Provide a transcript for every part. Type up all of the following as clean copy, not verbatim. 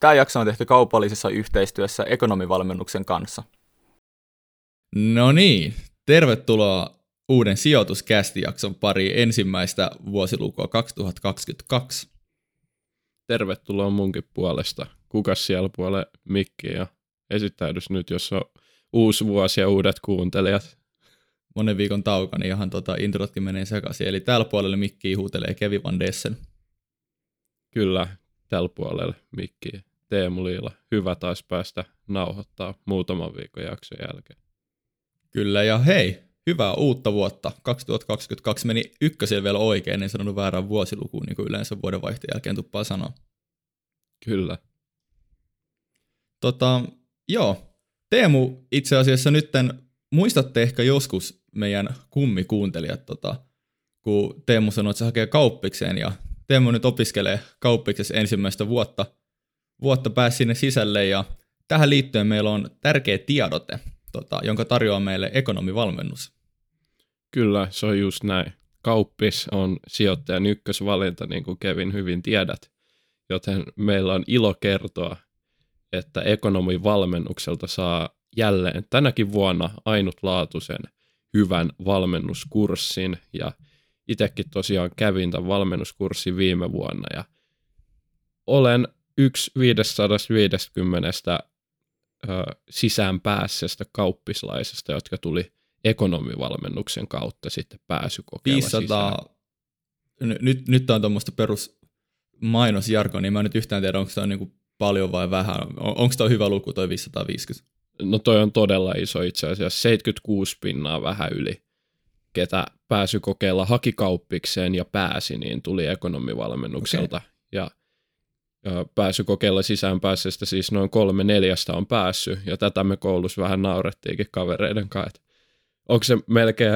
Tämä jakso on tehty kaupallisessa yhteistyössä ekonomivalmennuksen kanssa. No niin, tervetuloa uuden sijoituscast-jakson pariin ensimmäistä vuosilukua 2022. Tervetuloa munkin puolesta. Kukas siellä puolella mikki ja esittäydys nyt, jos on uusi vuosi ja uudet kuuntelijat. Monen viikon tauko, niin ihan introtkin menee sekaisin. Eli täällä puolella mikkiä huutelee Kevi Van dessen. Kyllä, tällä puolella mikkiä. Teemu Liila, hyvä taas päästä nauhoittaa muutaman viikon jakson jälkeen. Kyllä ja hei, hyvää uutta vuotta. 2022 meni ykkösellä vielä oikein, en sanonut väärään vuosilukuun, niin kuin yleensä vuodenvaihteen jälkeen tuppaa sanoa. Kyllä. Joo, Teemu itse asiassa nytten, muistatte ehkä joskus meidän kummikuuntelijat, kun Teemu sanoi, että se hakee kauppikseen ja Teemu nyt opiskelee kauppiksessa ensimmäistä vuotta pääsi sinne sisälle ja tähän liittyen meillä on tärkeä tiedote, jonka tarjoaa meille ekonomivalmennus. Kyllä, se on just näin. Kauppis on sijoittajan ykkösvalinta, niin kuin Kevin hyvin tiedät, joten meillä on ilo kertoa, että ekonomivalmennukselta saa jälleen tänäkin vuonna ainutlaatuisen hyvän valmennuskurssin ja itsekin tosiaan kävin tämän valmennuskurssin viime vuonna ja olen yksi 550 sisäänpäässestä kauppislaisesta, jotka tuli ekonomivalmennuksen kautta sitten pääsykokeilla 500... sisään. Nyt tämä on tuommoista perus mainosjarko, niin mä en nyt yhtään tiedä, onko tämä niinku paljon vai vähän. Onko tämä hyvä luku toi 550? No toi on todella iso itse asiassa. 76% vähän yli, ketä pääsykokeilla haki kauppikseen ja pääsi, niin tuli ekonomivalmennukselta. Okay. Ja pääsykokeilla sisäänpäässestä siis noin 3/4 on päässyt, ja tätä me koulussa vähän naurettiinkin kavereiden kanssa. Onko se melkein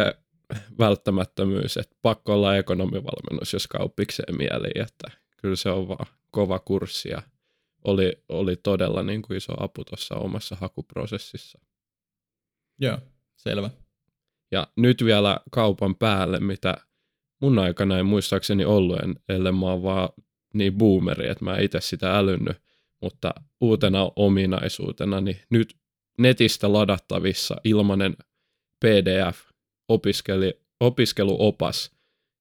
välttämättömyys, että pakko olla ekonomivalmennus, jos kauppikseen mieliin, että kyllä se on vaan kova kurssi, ja oli todella niin kuin iso apu tuossa omassa hakuprosessissa. Joo, selvä. Ja nyt vielä kaupan päälle, mitä mun aikana ei muistaakseni ollut, ellei mä oon vaan niin boomeri, että mä en itse sitä älynnyt, mutta uutena ominaisuutena, niin nyt netistä ladattavissa ilmainen PDF-opiskeluopas,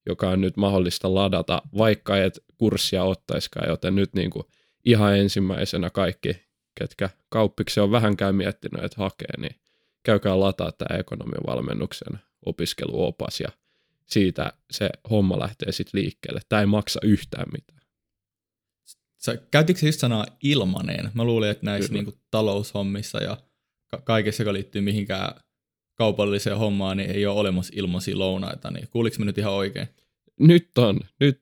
joka on nyt mahdollista ladata, vaikka et kurssia ottaisikaan, joten nyt niin kuin ihan ensimmäisenä kaikki, ketkä kauppiksen on vähänkään miettinyt, että hakee, niin käykää lataa tämä ekonomivalmennuksen opiskeluopas ja siitä se homma lähtee sitten liikkeelle. Tämä ei maksa yhtään mitään. Käytitkö just sanaa ilmaneen? Mä luulin, että näissä niinku taloushommissa ja kaikessa, joka liittyy mihinkään kaupalliseen hommaan, niin ei ole olemassa ilmaisia lounaita. Niin kuuliko mä nyt ihan oikein? Nyt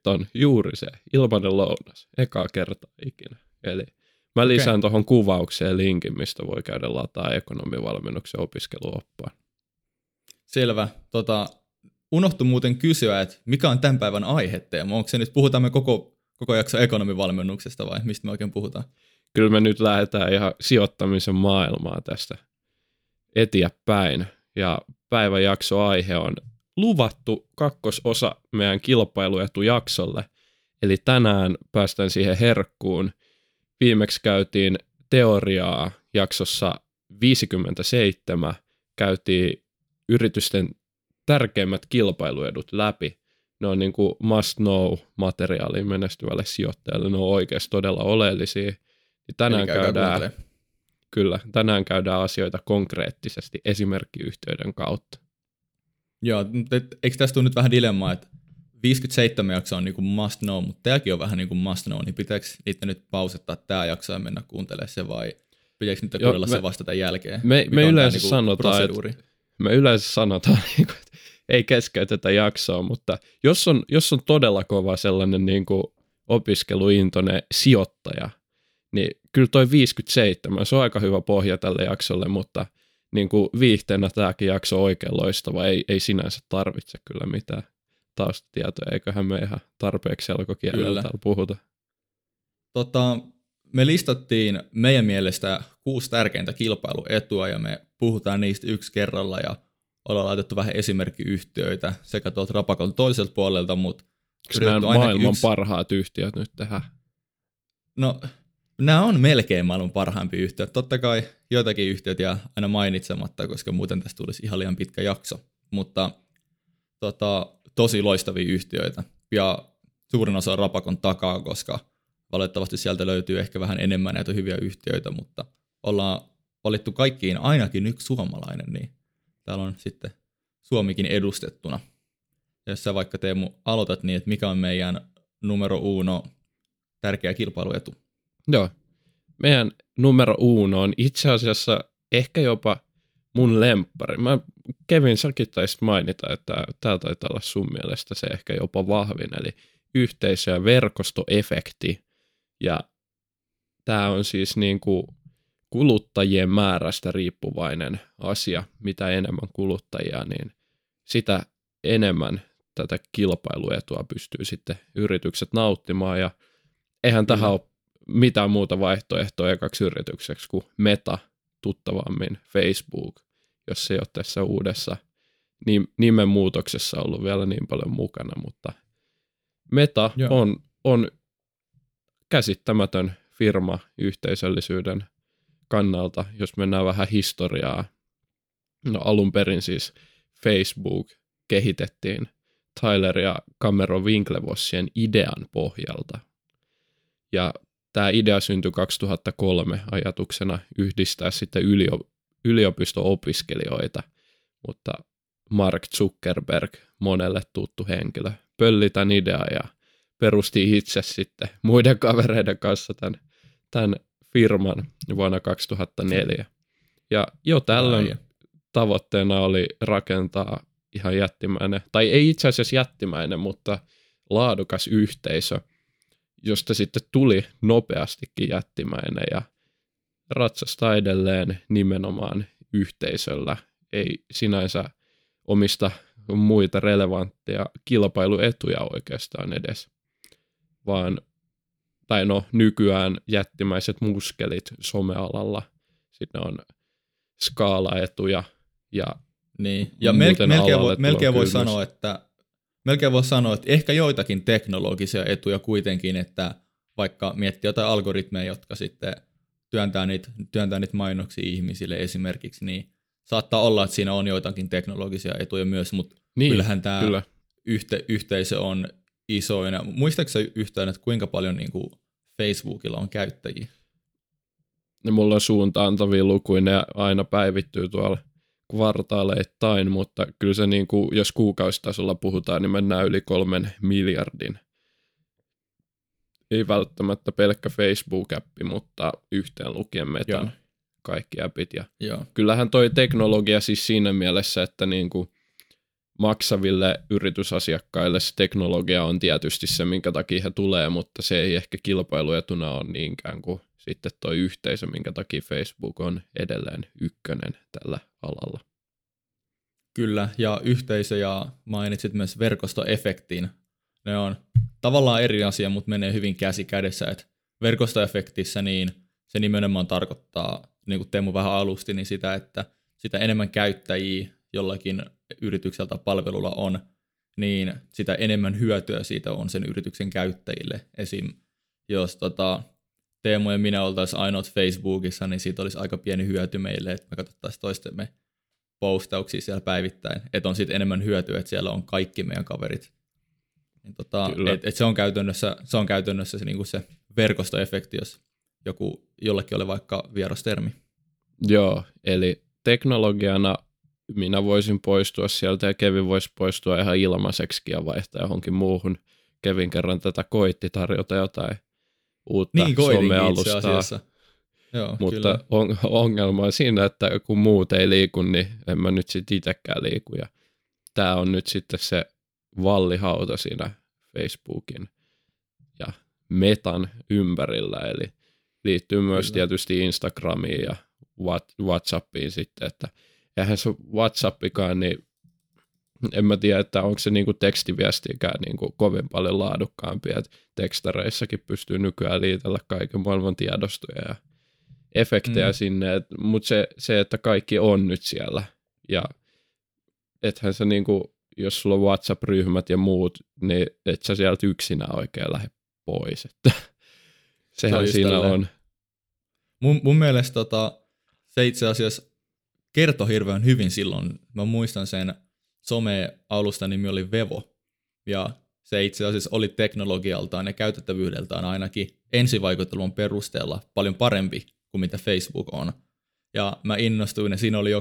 on juuri se ilmainen lounas. Ekaa kertaa ikinä. Eli mä lisään tuohon kuvaukseen linkin, mistä voi käydä lataa ekonomivalmennuksen opiskeluoppaan. Selvä. Unohtui muuten kysyä, että mikä on tämän päivän aihe, Teemu? Onko se nyt, puhutaan me koko jakso ekonomivalmennuksesta vai mistä me oikein puhutaan? Kyllä me nyt lähdetään ihan sijoittamisen maailmaa tästä eteenpäin. Ja päivän jaksoaihe on luvattu kakkososa meidän kilpailuetujaksolle. Eli tänään päästään siihen herkkuun. Viimeksi käytiin teoriaa jaksossa 57. Käytiin yritysten tärkeimmät kilpailuedut läpi. Ne on niin kuin must-know-materiaalia menestyvälle sijoittajalle. Ne on oikeasti todella oleellisia. Ja tänään tänään käydään asioita konkreettisesti esimerkkiyhtiöiden kautta. Joo, eikö tässä tule nyt vähän dilemmaa, että 57 jakso on niin kuin must-know, mutta tämäkin on vähän niin kuin must-know, niin pitääkö niitä nyt pausettaa tämä jakso ja mennä kuuntelemaan se vai pitääkö niitä kuunnella se vasta tämän jälkeen? Me yleensä sanotaan, että ei keskeytetä jaksoa, mutta jos on todella kova sellainen niin kuin opiskeluintoinen sijoittaja, niin kyllä toi 57, se on aika hyvä pohja tälle jaksolle, mutta niin kuin viihteenä tämäkin jakso on oikein loistava, ei sinänsä tarvitse kyllä mitään taustatietoja, eiköhän me ihan tarpeeksi selkokielellä täällä puhuta. Me listattiin meidän mielestä 6 tärkeintä kilpailuetua ja me puhutaan niistä yksi kerralla ja ollaan laitettu vähän esimerkkiyhtiöitä sekä tuolta rapakon toiselta puolelta, mutta... Onko nämä maailman parhaat yhtiöt nyt tähän? No Nämä on melkein maailman parhaampi yhtiö. Totta kai joitakin yhtiöitä jää aina mainitsematta, koska muuten tästä tulisi ihan liian pitkä jakso. Mutta tosi loistavia yhtiöitä. Ja suurin osa on rapakon takaa, koska valitettavasti sieltä löytyy ehkä vähän enemmän näitä hyviä yhtiöitä, mutta ollaan valittu kaikkiin ainakin yksi suomalainen, niin täällä on sitten Suomikin edustettuna. Ja jos sä vaikka Teemu aloitat niin, että mikä on meidän numero uno tärkeä kilpailuetu? Joo, meidän numero uno on itse asiassa ehkä jopa mun lemppari. Kevin, säkin taisit mainita, että tää taitaa olla sun mielestä se ehkä jopa vahvin, eli yhteisö- ja verkostoefekti. Ja tää on siis niin kuin kuluttajien määrästä riippuvainen asia. Mitä enemmän kuluttajia, niin sitä enemmän tätä kilpailuetua pystyy sitten yritykset nauttimaan. Ja eihän tähän ole mitään muuta vaihtoehtoa ekaksi yritykseksi kuin Meta, tuttavammin Facebook, jos se ei ole tässä uudessa nimenmuutoksessa ollut vielä niin paljon mukana, mutta Meta on käsittämätön firma yhteisöllisyyden kannalta, jos mennään vähän historiaa. No, alun perin siis Facebook kehitettiin Tyler ja Cameron Winklevossien idean pohjalta. Ja tämä idea syntyi 2003 ajatuksena yhdistää sitten yliopisto-opiskelijoita, mutta Mark Zuckerberg, monelle tuttu henkilö, pölli tämän idean ja perusti itse sitten muiden kavereiden kanssa tämän firman vuonna 2004. Ja jo tällöin tavoitteena oli rakentaa ihan jättimäinen, tai ei itse asiassa jättimäinen, mutta laadukas yhteisö, josta sitten tuli nopeastikin jättimäinen ja ratsastaa edelleen nimenomaan yhteisöllä, ei sinänsä omista muita relevantteja kilpailuetuja oikeastaan edes, nykyään jättimäiset muskelit somealalla, sitten on skaalaetuja ja niin. Ja melkein voi sanoa, että ehkä joitakin teknologisia etuja kuitenkin, että vaikka miettii jotain algoritmeja, jotka sitten työntää niitä mainoksia ihmisille esimerkiksi, niin saattaa olla, että siinä on joitakin teknologisia etuja myös, mutta niin, kyllähän tämä yhteisö on isoin. Muistatko yhtään, että kuinka paljon niin kuin Facebookilla on käyttäjiä? No, mulla on suuntaantavia lukuja, ne aina päivittyy tuolla kvartaaleittain, mutta kyllä se, niin kuin, jos kuukausitasolla puhutaan, niin mennään yli 3 miljardin. Ei välttämättä pelkkä Facebook-appi, mutta yhteen lukien Metan kaikki appit. Ja kyllähän toi teknologia siis siinä mielessä, että niin kuin maksaville yritysasiakkaille se teknologia on tietysti se, minkä takia he tulee, mutta se ei ehkä kilpailuetuna ole niinkään kuin sitten toi yhteisö, minkä takia Facebook on edelleen ykkönen tällä alalla. Kyllä, ja yhteisö ja mainitsit myös verkostoefektiin. Ne on tavallaan eri asia, mutta menee hyvin käsi kädessä. Et verkostoefektissä niin se nimenomaan tarkoittaa, niin kuin Teemu vähän alusti, niin sitä, että sitä enemmän käyttäjiä jollakin yritykseltä palvelulla on, niin sitä enemmän hyötyä siitä on sen yrityksen käyttäjille. Esim. Jos Teemu ja minä oltaisiin ainoat Facebookissa, niin siitä olisi aika pieni hyöty meille, että me katsottaisiin toistemme postauksia siellä päivittäin. Että on siitä enemmän hyötyä, että siellä on kaikki meidän kaverit. Se on käytännössä niinku se verkostoefekti, jos jollekin oli vaikka vieras termi. Joo, eli teknologiana minä voisin poistua sieltä ja Kevin voisi poistua ihan ilmaiseksikin ja vaihtaa johonkin muuhun. Kevin kerran tätä koitti tarjota jotain uutta somealustaa. Joo, mutta ongelma on siinä, että kun muut ei liiku, niin en mä nyt sit itsekään liiku. Ja tää on nyt sitten se vallihauta siinä Facebookin ja Metan ympärillä, eli liittyy myös tietysti Instagramiin ja WhatsAppiin sitten, että eihän se WhatsAppikaan, niin en mä tiedä, että onko se niinku tekstiviestikään niinku kovin paljon laadukkaampi, että tekstareissakin pystyy nykyään liitellä kaiken maailman tiedostoja ja efektejä sinne, mutta se, että kaikki on nyt siellä ja ethän se niinku, jos sulla on WhatsApp-ryhmät ja muut, niin et sä sieltä yksinään oikein lähde pois. Että sehän siinä on Mun mielestä se itse asiassa kertoi hirveän hyvin silloin. Mä muistan sen some-alustan nimi oli Vevo. Ja se itse asiassa oli teknologialtaan ja käytettävyydeltään ainakin ensivaikuttelun perusteella paljon parempi kuin mitä Facebook on. Ja mä innostuin ja siinä oli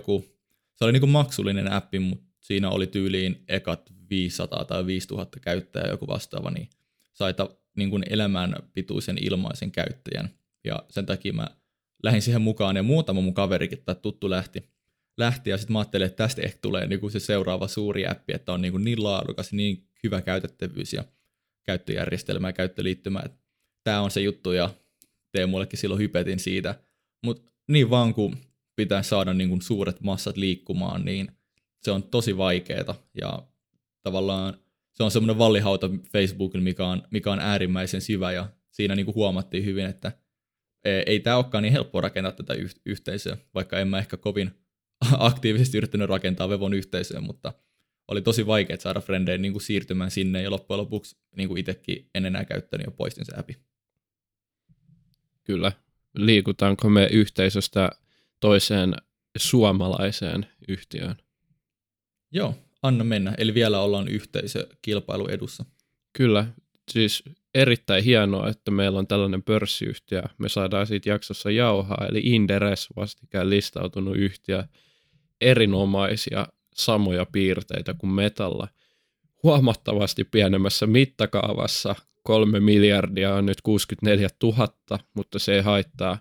se oli niinku maksullinen appi, mutta siinä oli tyyliin ekat 500 tai 5000 käyttäjää joku vastaava, niin sai niin elämänpituisen ilmaisen käyttäjän. Ja sen takia mä lähdin siihen mukaan ja muutama mun kaverikin tai tuttu lähti ja sitten mä ajattelin, että tästä ehkä tulee niin se seuraava suuri appi, että on niin laadukas, niin hyvä käytettävyys ja käyttöjärjestelmä ja käyttöliittymä. Tämä on se juttu ja Teemullekin silloin hypetin siitä, mutta niin vaan kun pitää saada niin suuret massat liikkumaan, niin se on tosi vaikeeta ja tavallaan se on semmoinen vallihauta Facebookin, mikä on äärimmäisen syvä ja siinä niin huomattiin hyvin, että ei tämä olekaan niin helppoa rakentaa tätä yhteisöä, vaikka en mä ehkä kovin aktiivisesti yrittänyt rakentaa Vevon yhteisöä, mutta oli tosi vaikea saada frendejä niin siirtymään sinne ja loppujen lopuksi niin itsekin en enää käyttänyt ja poistin se appi. Kyllä. Liikutaanko me yhteisöstä toiseen suomalaiseen yhtiöön? Joo, anna mennä. Eli vielä ollaan yhteisökilpailu edussa. Kyllä, siis erittäin hienoa, että meillä on tällainen pörssiyhtiö. Me saadaan siitä jaksossa jauhaa, eli Inderes vastikään listautunut yhtiö. Erinomaisia samoja piirteitä kuin Metalla. Huomattavasti pienemmässä mittakaavassa. 3 miljardia on nyt 64 000, mutta se ei haittaa.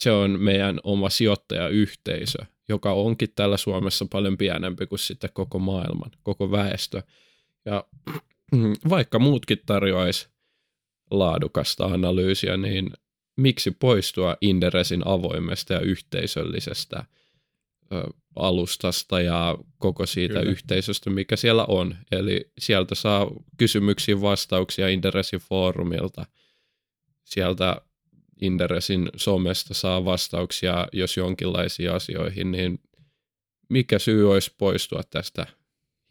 Se on meidän oma sijoittajayhteisö, joka onkin täällä Suomessa paljon pienempi kuin sitten koko maailman, koko väestö. Ja vaikka muutkin tarjoaisi laadukasta analyysiä, niin miksi poistua Inderesin avoimesta ja yhteisöllisestä alustasta ja koko siitä Kyllä. yhteisöstä, mikä siellä on. Eli sieltä saa kysymyksiin vastauksia Inderesin foorumilta. Sieltä Inderesin somesta saa vastauksia, jos jonkinlaisiin asioihin, niin mikä syy olisi poistua tästä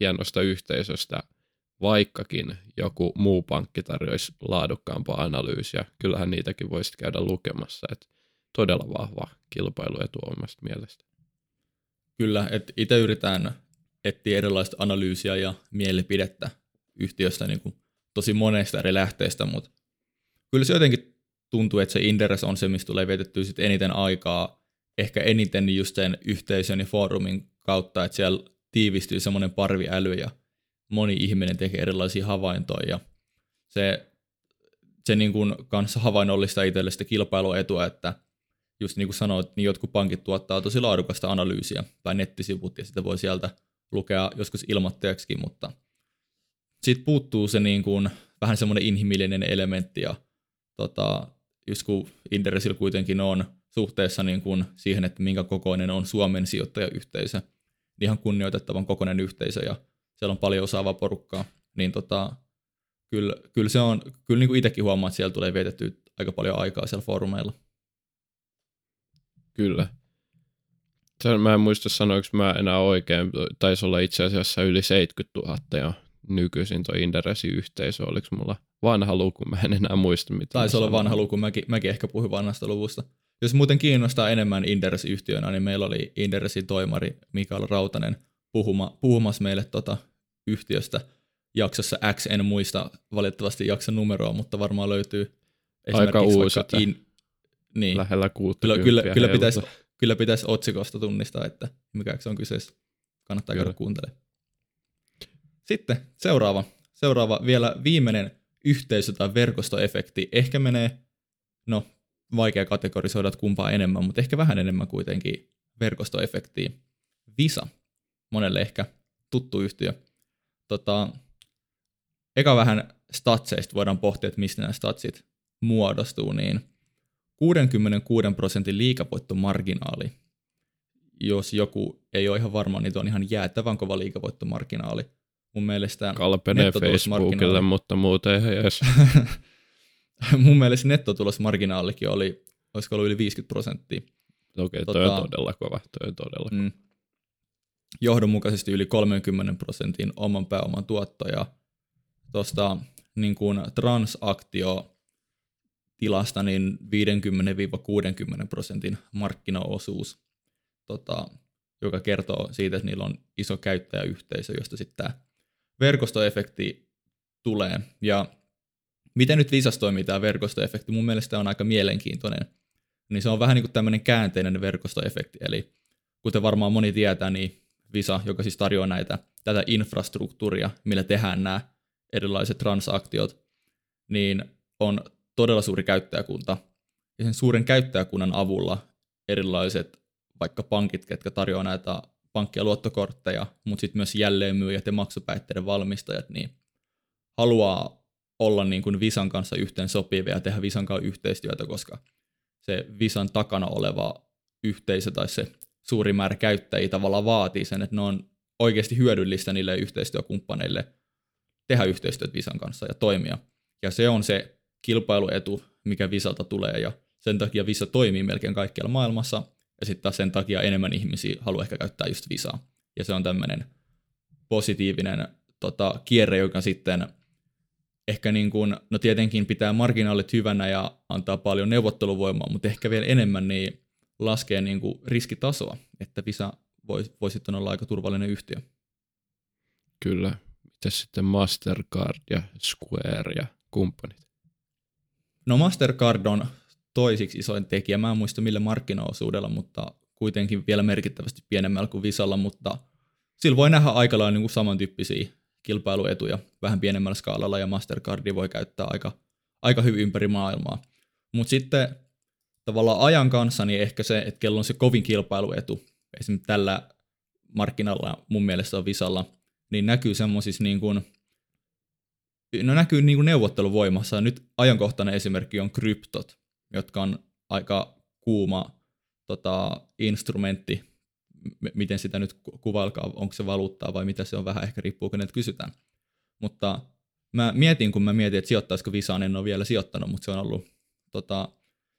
hienosta yhteisöstä, vaikkakin joku muu pankki tarjoisi laadukkaampaa analyysiä. Kyllähän niitäkin voisi käydä lukemassa. Et todella vahva kilpailuetu omasta mielestä. Kyllä, että itse yritän etsiä erilaista analyysiä ja mielipidettä yhtiöstä niin kuin tosi monesta eri lähteistä, mutta kyllä se jotenkin tuntuu, että se Inderes on se, mistä tulee vietettyä sit eniten aikaa, ehkä eniten just sen yhteisön ja foorumin kautta, että siellä tiivistyy semmoinen parviäly ja moni ihminen tekee erilaisia havaintoja ja se niin kuin kanssa havainnollistaa itselle sitä kilpailuetua, että just niin kuin sanoit, niin jotkut pankit tuottaa tosi laadukasta analyysiä tai nettisivut ja sitä voi sieltä lukea joskus ilmoittajaksikin, mutta siitä puuttuu se niin kuin vähän semmoinen inhimillinen elementti ja just kun Inderesillä kuitenkin on suhteessa niin kuin siihen, että minkä kokoinen on Suomen sijoittajayhteisö, ihan kunnioitettavan kokoinen yhteisö ja siellä on paljon osaavaa porukkaa, niin kyllä niin kuin itsekin huomaa, että siellä tulee vietettyä aika paljon aikaa siellä foorumeilla. Kyllä. Mä en muista sanoinko mä enää oikein, taisi olla itse asiassa yli 70 000 ja nykyisin toi Inderesin yhteisö, oliko mulla vanha luku, mä en enää muista mitä. Taisi olla vanha luku, mäkin ehkä puhuin vanhasta luvusta. Jos muuten kiinnostaa enemmän Inderesin yhtiönä, niin meillä oli Inderesin toimari Mikael Rautanen puhumassa meille yhtiöstä jaksossa X, en muista valitettavasti jakson numeroa, mutta varmaan löytyy esimerkiksi vaikka Niin. Lähellä 60. Kyllä pitäisi otsikosta tunnistaa, että mikä se on kyseessä. Kannattaa käydä kuuntelemaan. Sitten seuraava vielä viimeinen yhteisö- tai verkostoefekti. Ehkä menee, vaikea kategorisoida, että kumpaa enemmän, mutta ehkä vähän enemmän kuitenkin verkostoefektiin. Visa, monelle ehkä tuttu yhtiö. Eka vähän statseista voidaan pohtia, että mistä nämä statsit muodostuu, niin 66% liikavoittomarginaali. Jos joku ei ole ihan varma, niin tuo on ihan jäätävän kova liikavoittomarginaali. Mun mielestä kalpenee Facebookille, mutta muuten ei edes. Mun mielestä nettotulosmarginaalikin olisiko ollut yli 50%. Okei, toi on todella kova. Johdonmukaisesti yli 30% oman pääoman tuotto ja tuosta niin kuin transaktio tilasta niin 50-60% markkinaosuus, joka kertoo siitä, että niillä on iso käyttäjäyhteisö, josta sitten tämä verkostoefekti tulee. Ja miten nyt Visas toimii tämä verkostoefekti? Mun mielestä on aika mielenkiintoinen. Niin se on vähän niin kuin tämmöinen käänteinen verkostoefekti. Eli kuten varmaan moni tietää, niin Visa, joka siis tarjoaa tätä infrastruktuuria, millä tehdään nämä erilaiset transaktiot, niin on todella suuri käyttäjäkunta. Ja sen suuren käyttäjäkunnan avulla erilaiset vaikka pankit, ketkä tarjoaa näitä pankkia luottokortteja, mutta sitten myös jälleenmyyjät ja maksupäätteiden valmistajat, niin haluaa olla niin kuin Visan kanssa yhteen sopivia ja tehdä Visan kanssa yhteistyötä, koska se Visan takana oleva yhteisö tai se suuri määrä käyttäjiä tavallaan vaatii sen, että ne on oikeasti hyödyllistä niille yhteistyökumppaneille tehdä yhteistyötä Visan kanssa ja toimia. Ja se on se kilpailuetu, mikä Visalta tulee, ja sen takia Visa toimii melkein kaikkialla maailmassa, ja sitten sen takia enemmän ihmisiä haluaa ehkä käyttää just Visaa. Ja se on tämmöinen positiivinen kierre, joka sitten ehkä niin kuin, no tietenkin pitää marginaalit hyvänä ja antaa paljon neuvotteluvoimaa, mutta ehkä vielä enemmän niin laskee niin kuin riskitasoa, että Visa voi sitten olla aika turvallinen yhtiö. Kyllä. Mitäs sitten Mastercard ja Square ja kumppanit? No Mastercard on toisiksi isoin tekijä. Mä en muista millä markkinaosuudella, mutta kuitenkin vielä merkittävästi pienemmällä kuin Visalla, mutta sillä voi nähdä aika lailla niin kuin samantyyppisiä kilpailuetuja vähän pienemmällä skaalalla, ja Mastercardia voi käyttää aika hyvin ympäri maailmaa. Mutta sitten tavallaan ajan kanssa niin ehkä se, että kello on se kovin kilpailuetu, esimerkiksi tällä markkinalla mun mielestä on Visalla, niin näkyy semmoisissa niin kuin neuvotteluvoimassa. Nyt ajankohtainen esimerkki on kryptot, jotka on aika kuuma instrumentti, miten sitä nyt kuvailkaa, onko se valuuttaa vai mitä se on, vähän ehkä riippuu, kun kysytään. Mutta mä mietin, että sijoittaisiko Visaan, en ole vielä sijoittanut, mutta se on ollut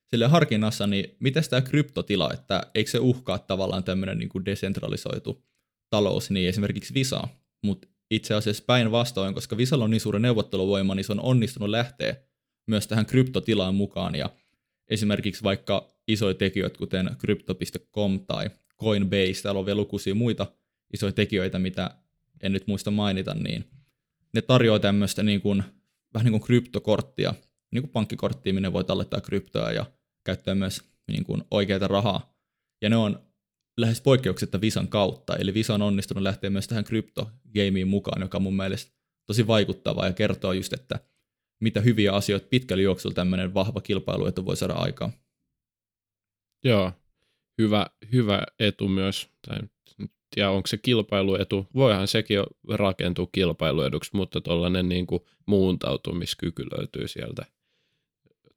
silleen harkinnassa, niin mitäs tämä kryptotila, että eikö se uhkaa tavallaan tämmöinen niin kuin desentralisoitu talous, niin esimerkiksi Visaa, mutta itse asiassa päinvastoin, koska Visalla on niin suuri neuvotteluvoima, niin se on onnistunut lähteä myös tähän kryptotilaan mukaan, ja esimerkiksi vaikka isoja tekijöitä, kuten Crypto.com tai Coinbase, täällä on vielä lukuisia muita isoja tekijöitä, mitä en nyt muista mainita, niin ne tarjoaa tämmöistä niin kuin, vähän niin kuin kryptokorttia, niin kuin pankkikorttia, minne voi tallettaa kryptoa ja käyttää myös niin kuin oikeaa rahaa. Ja ne on lähes poikkeuksetta Visan kautta, eli Visa on onnistunut lähteä myös tähän kryptogeimiin mukaan, joka on mun mielestä tosi vaikuttavaa ja kertoo just, että mitä hyviä asioita pitkällä juoksulla tämmöinen vahva kilpailuetu voi saada aikaan. Joo, hyvä etu myös. Ja onko se kilpailuetu? Voihan sekin rakentua kilpailueduksi, mutta tuollainen niin kuin muuntautumiskyky löytyy sieltä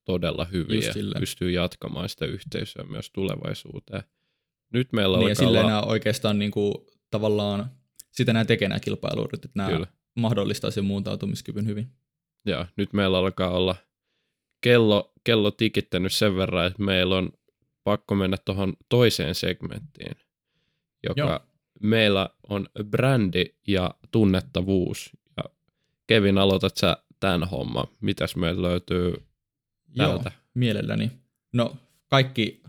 todella hyvin ja pystyy jatkamaan sitä yhteisöä myös tulevaisuuteen. Nyt meillä niin, ja silleen nämä oikeastaan niin kuin, tavallaan sitä nämä tekee nämä kilpailuedut, että nämä mahdollistaa sen muuntautumiskyvyn hyvin. Ja nyt meillä alkaa olla kello tikittänyt sen verran, että meillä on pakko mennä tuohon toiseen segmenttiin, joka meillä on brändi ja tunnettavuus. Ja Kevin, aloitat sä tämän homman. Mitäs meillä löytyy täältä? Joo, mielelläni. No kaikki,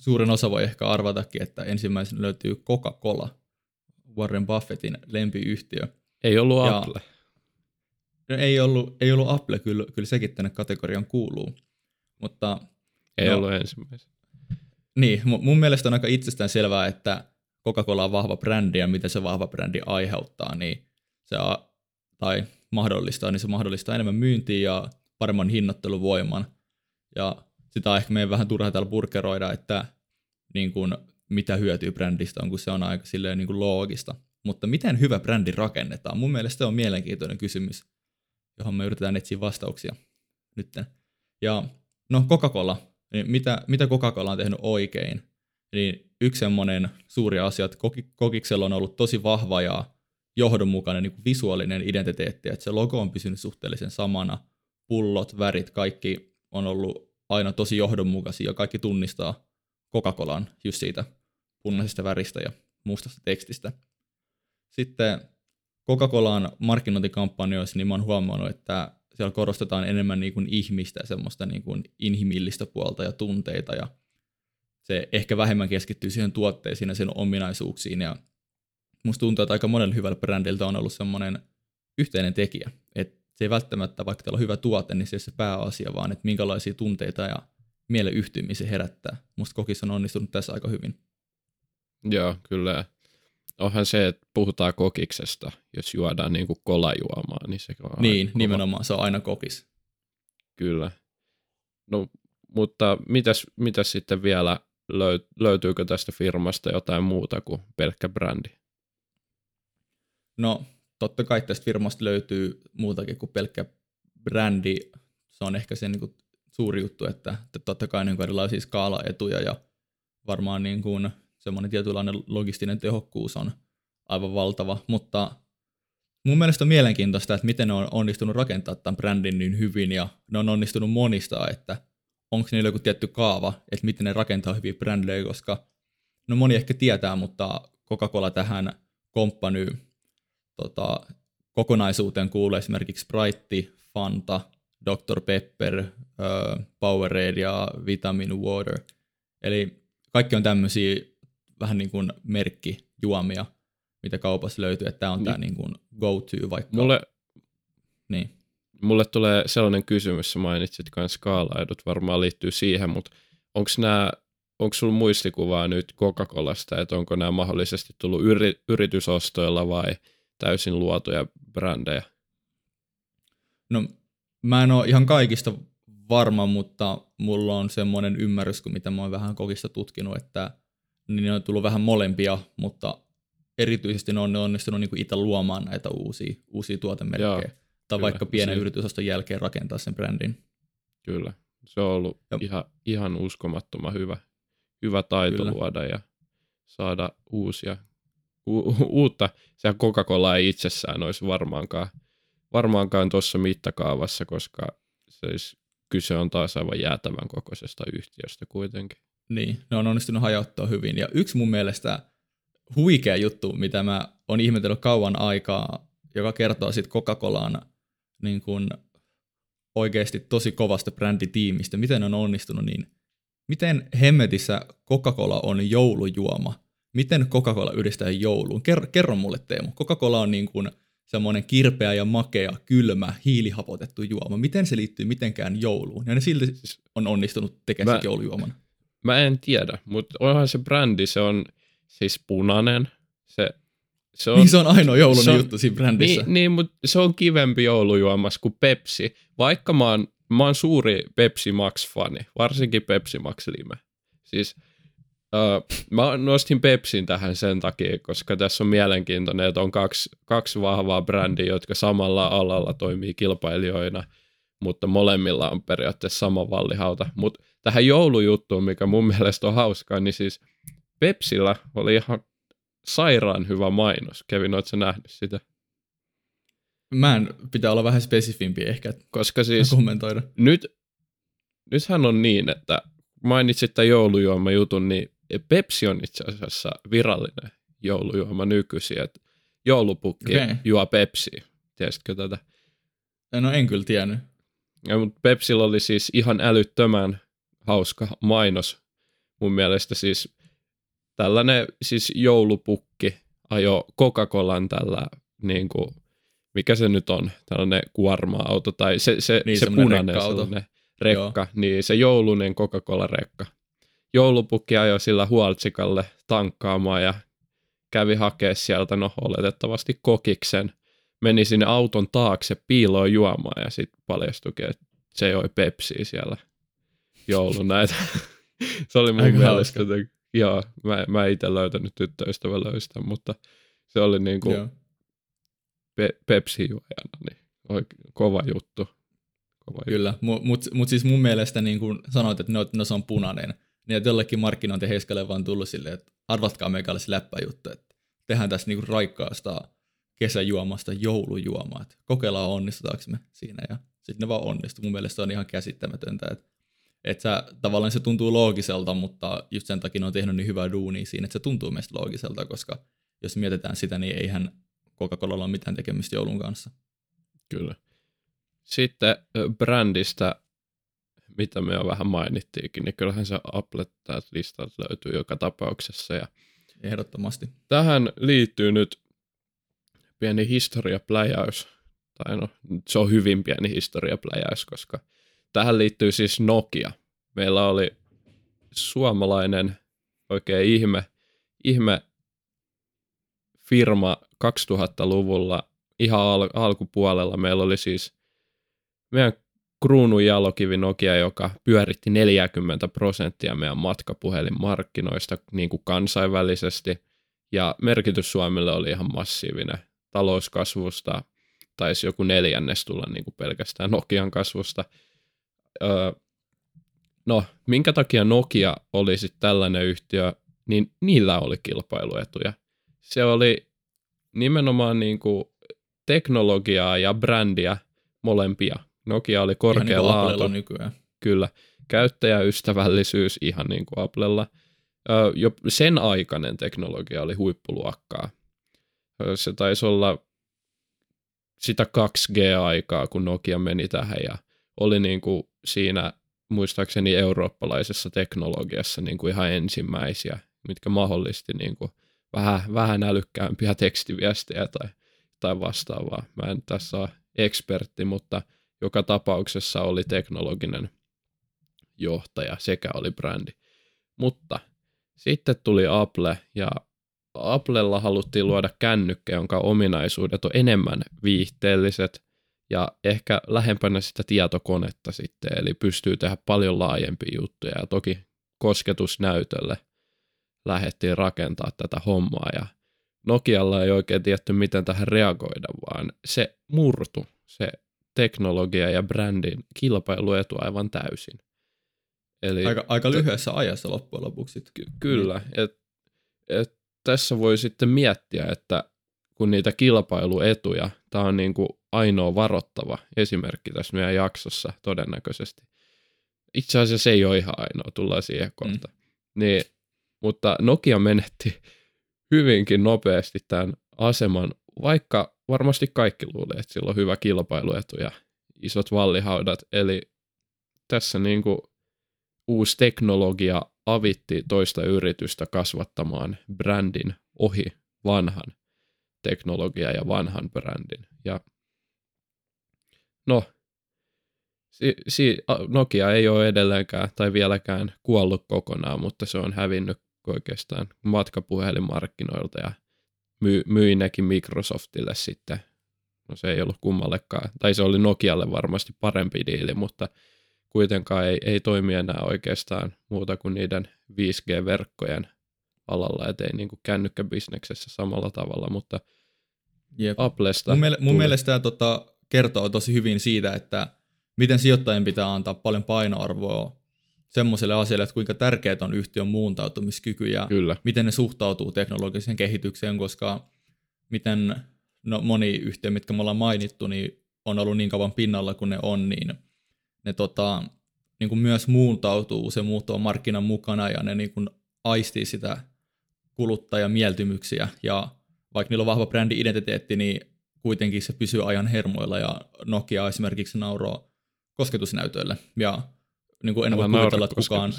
suurin osa voi ehkä arvatakin, että ensimmäisenä löytyy Coca-Cola, Warren Buffettin lempiyhtiö. Ei ollut Apple. No, ei ollut Apple, kyllä sekin tänne kategoriaan kuuluu, mutta... Ei ollut ensimmäisenä. Niin, mun mielestä on aika itsestään selvää, että Coca-Cola on vahva brändi ja mitä se vahva brändi aiheuttaa, niin se, tai mahdollistaa, niin se mahdollistaa enemmän myyntiä ja paremman hinnoitteluvoiman. Ja sitä on ehkä meidän vähän turha täällä burkeroida, että niin kun, mitä hyötyä brändistä on, kun se on aika silleen niin kun loogista. Mutta miten hyvä brändi rakennetaan? Mun mielestä se on mielenkiintoinen kysymys, johon me yritetään etsiä vastauksia nytten. Ja no Coca-Cola, niin mitä Coca-Cola on tehnyt oikein? Niin yksi semmoinen suuri asia, että Kokiksella on ollut tosi vahva ja johdonmukainen niin kuin visuaalinen identiteetti, että se logo on pysynyt suhteellisen samana, pullot, värit, kaikki on ollut aina tosi johdonmukaisia ja kaikki tunnistaa Coca-Colan just siitä punaisesta väristä ja mustasta tekstistä. Sitten Coca-Colan markkinointikampanjoissa niin mä oon huomannut, että siellä korostetaan enemmän niin kuin ihmistä, semmoista niin kuin inhimillistä puolta ja tunteita, ja se ehkä vähemmän keskittyy siihen tuotteisiin ja sen ominaisuuksiin, ja musta tuntuu, että aika monella hyvällä brändiltä on ollut semmoinen yhteinen tekijä, että se ei välttämättä, vaikka teillä on hyvä tuote, niin se ei ole se pääasia, vaan että minkälaisia tunteita ja mielen yhtymiä se herättää. Musta kokissa on onnistunut tässä aika hyvin. Joo, kyllä. Onhan se, että puhutaan kokiksesta, jos juodaan niin kuin kolajuomaa, niin se on niin, nimenomaan se on aina kokis. Kyllä. No, mutta mitäs sitten vielä, löytyykö tästä firmasta jotain muuta kuin pelkkä brändi? No, totta kai tästä firmasta löytyy muutakin kuin pelkkä brändi. Se on ehkä se niin kuin suuri juttu, että totta kai niin kuin erilaisia skaalaetuja ja varmaan niin kuin semmoinen tietynlainen logistinen tehokkuus on aivan valtava, mutta mun mielestä on mielenkiintoista, että miten ne on onnistunut rakentaa tämän brändin niin hyvin, ja ne on onnistunut monistaa, että onko niillä joku tietty kaava, että miten ne rakentaa hyviä brändejä, koska no moni ehkä tietää, mutta Coca-Cola tähän komppany kokonaisuuteen kuuluu esimerkiksi Sprite, Fanta, Dr. Pepper, Powerade ja Vitamin Water. Eli kaikki on tämmöisiä vähän niin kuin merkkijuomia, mitä kaupassa löytyy, että tämä on tämä niin kuin go-to vaikka. Mulle tulee sellainen kysymys, sä mainitsit myös skaalaidot, varmaan liittyy siihen, mutta onko sulla muistikuvaa nyt Coca-Colasta, että onko nämä mahdollisesti tullut yritysostoilla vai täysin luotuja brändejä? No, mä en ole ihan kaikista varma, mutta mulla on semmoinen ymmärrys, kun mitä mä oon vähän kokista tutkinut, että ne on tullut vähän molempia, mutta erityisesti ne on onnistunut niin kuin itse luomaan näitä uusia tuotemerkkejä. Joo, tai kyllä, vaikka pienen yritysoston jälkeen rakentaa sen brändin. Kyllä, se on ollut ihan uskomattoman hyvä taito luoda ja saada uutta. Sehän Coca-Cola ei itsessään olisi varmaankaan tuossa mittakaavassa, koska siis kyse on taas aivan jäätävän kokoisesta yhtiöstä kuitenkin. Niin, ne on onnistunut hajauttaa hyvin. Ja yksi mun mielestä huikea juttu, mitä mä oon ihmetellyt kauan aikaa, joka kertoo sit Coca-Colaan niin kun oikeasti tosi kovasta bränditiimistä, miten on onnistunut, niin miten hemmetissä Coca-Cola on joulujuoma? Miten Coca-Cola yhdistää jouluun? Kerro mulle, Teemu. Coca-Cola on niin kuin semmoinen kirpeä ja makea, kylmä, hiilihapotettu juoma. Miten se liittyy mitenkään jouluun? Ja ne silti on onnistunut tekemään joulujuoman. Mä en tiedä, mutta onhan se brändi, se on siis punainen. Se on ainoa joulun juttu siinä brändissä. Niin, mutta se on kivempi joulujuomas kuin Pepsi. Vaikka mä oon suuri Pepsi Max-fani, varsinkin Pepsi Max-lime. Siis mä nostin Pepsin tähän sen takia, koska tässä on mielenkiintoinen, että on kaksi vahvaa brändiä, jotka samalla alalla toimii kilpailijoina, mutta molemmilla on periaatteessa sama vallihauta. Mutta tähän joulujuttuun, mikä mun mielestä on hauskaa, niin siis Pepsillä oli ihan sairaan hyvä mainos. Kevin, ootko sä nähnyt sitä? Pitää olla vähän spesifimpi ehkä, koska siis kommentoida. Nythän on niin, että mainitsit tämän joulujuomajutun, niin Pepsi on itse asiassa virallinen joulujuoma nykyisin, että joulupukki juo Pepsi. Tiesitkö tätä? No en kyllä tiennyt. Ja, mutta Pepsillä oli siis ihan älyttömän hauska mainos. Mun mielestä siis tällainen siis joulupukki ajoi Coca-Colan tällä, niin kuin, mikä se nyt on, tällainen kuorma-auto tai se punainen rekka, niin se joulunen Coca-Cola-rekka. Joulupukki ajoi sillä huoltsikalle tankkaamaan ja kävi hakea sieltä, oletettavasti kokiksen, meni sinne auton taakse piiloon juomaan ja sitten paljastui, että se joi Pepsiä siellä jouluna. Se oli mun mielestä, joo, mä itse löytänyt tyttöystävälöistä, mutta se oli niin kuin Pepsi-juojana, niin kova juttu. Kyllä, mutta siis mun mielestä niin kuin sanoit, että no se on punainen, niin jollekin markkinointi heiskalle vaan tullut silleen, että arvatkaa meikälle se läppäjuttu, että tehdään tässä niin kuin raikkaasta kesäjuomasta joulujuomaa, että kokeillaan onnistutaanko me siinä ja sitten ne vaan onnistuu. Mun mielestä se on ihan käsittämätöntä, että tavallaan se tuntuu loogiselta, mutta just sen takia on tehnyt niin hyvää duunia siinä, että se tuntuu meistä loogiselta, koska jos mietitään sitä, niin eihän Coca-Colalla ole mitään tekemistä joulun kanssa. Kyllä. Sitten brändistä, mitä me jo vähän mainittiinkin, niin kyllähän se Apple täältä listalta löytyy joka tapauksessa. Ja ehdottomasti. Tähän liittyy nyt pieni historiapläjäys, tai no, se on hyvin pieni historiapläjäys, koska tähän liittyy siis Nokia. Meillä oli suomalainen oikein ihme firma 2000-luvulla ihan alkupuolella. Meillä oli siis meidän kruununjalokivi Nokia, joka pyöritti 40% meidän matkapuhelinmarkkinoista niin kuin kansainvälisesti. Ja merkitys Suomelle oli ihan massiivinen. Talouskasvusta taisi joku 4% tulla niin kuin pelkästään Nokian kasvusta. No, minkä takia Nokia oli sitten tällainen yhtiö, niin niillä oli kilpailuetuja. Se oli nimenomaan niin kuin teknologiaa ja brändiä molempia. Nokia oli korkea ihan laatu. Niin kuin Applella nykyään. Kyllä. Käyttäjäystävällisyys ihan niin kuin Applella. Jo sen aikainen teknologia oli huippuluokkaa. Se taisi olla sitä 2G-aikaa, kun Nokia meni tähän ja oli niin kuin siinä muistaakseni eurooppalaisessa teknologiassa niin kuin ihan ensimmäisiä, mitkä mahdollisti niin kuin vähän älykkäämpiä tekstiviestejä tai vastaavaa. Mä en tässä ole ekspertti, mutta joka tapauksessa oli teknologinen johtaja sekä oli brändi. Mutta sitten tuli Apple ja Applella haluttiin luoda kännykkä, jonka ominaisuudet on enemmän viihteelliset ja ehkä lähempänä sitä tietokonetta sitten, eli pystyy tehdä paljon laajempia juttuja ja toki kosketusnäytölle lähdettiin rakentaa tätä hommaa ja Nokialla ei oikein tiedetty, miten tähän reagoida, vaan se murtu, se teknologia ja brändin kilpailuetu aivan täysin. Eli aika lyhyessä ajassa loppujen lopuksi. Kyllä, että tässä voi sitten miettiä, että kun niitä kilpailuetuja, tämä on niin kuin ainoa varoittava esimerkki tässä meidän jaksossa todennäköisesti. Itse asiassa ei ole ihan ainoa, tullaan siihen kohta. Niin, mutta Nokia menetti hyvinkin nopeasti tämän aseman, vaikka varmasti kaikki luulee, että sillä on hyvä kilpailuetu ja isot vallihaudat. Eli tässä niin kuin uusi teknologia avitti toista yritystä kasvattamaan brändin ohi vanhan teknologian ja vanhan brändin. Ja no, Nokia ei ole edelleenkään tai vieläkään kuollut kokonaan, mutta se on hävinnyt oikeastaan matkapuhelinmarkkinoilta ja myi nekin Microsoftille sitten. No se ei ollut kummallekaan, tai se oli Nokialle varmasti parempi diili, mutta kuitenkaan ei toimi enää oikeastaan muuta kuin niiden 5G-verkkojen alalla, ettei niin kuin kännykkäbisneksessä samalla tavalla, mutta jep. Applesta... Mun mielestä tämä kertoo tosi hyvin siitä, että miten sijoittajien pitää antaa paljon painoarvoa semmoiselle asialle, että kuinka tärkeät on yhtiön muuntautumiskyky ja kyllä. Miten ne suhtautuu teknologiseen kehitykseen, koska miten moni yhtiö, mitkä me ollaan mainittu, niin on ollut niin kauan pinnalla kuin ne on, niin ne niin kuin myös muuntautuu, se muuttuu markkinan mukana ja ne niin kuin aistii sitä kuluttajamieltymyksiä ja vaikka niillä on vahva brändi-identiteetti, niin kuitenkin se pysyy ajan hermoilla ja Nokia esimerkiksi nauroo kosketusnäytöille ja niin kuin en voi kuvitella, että kukaan...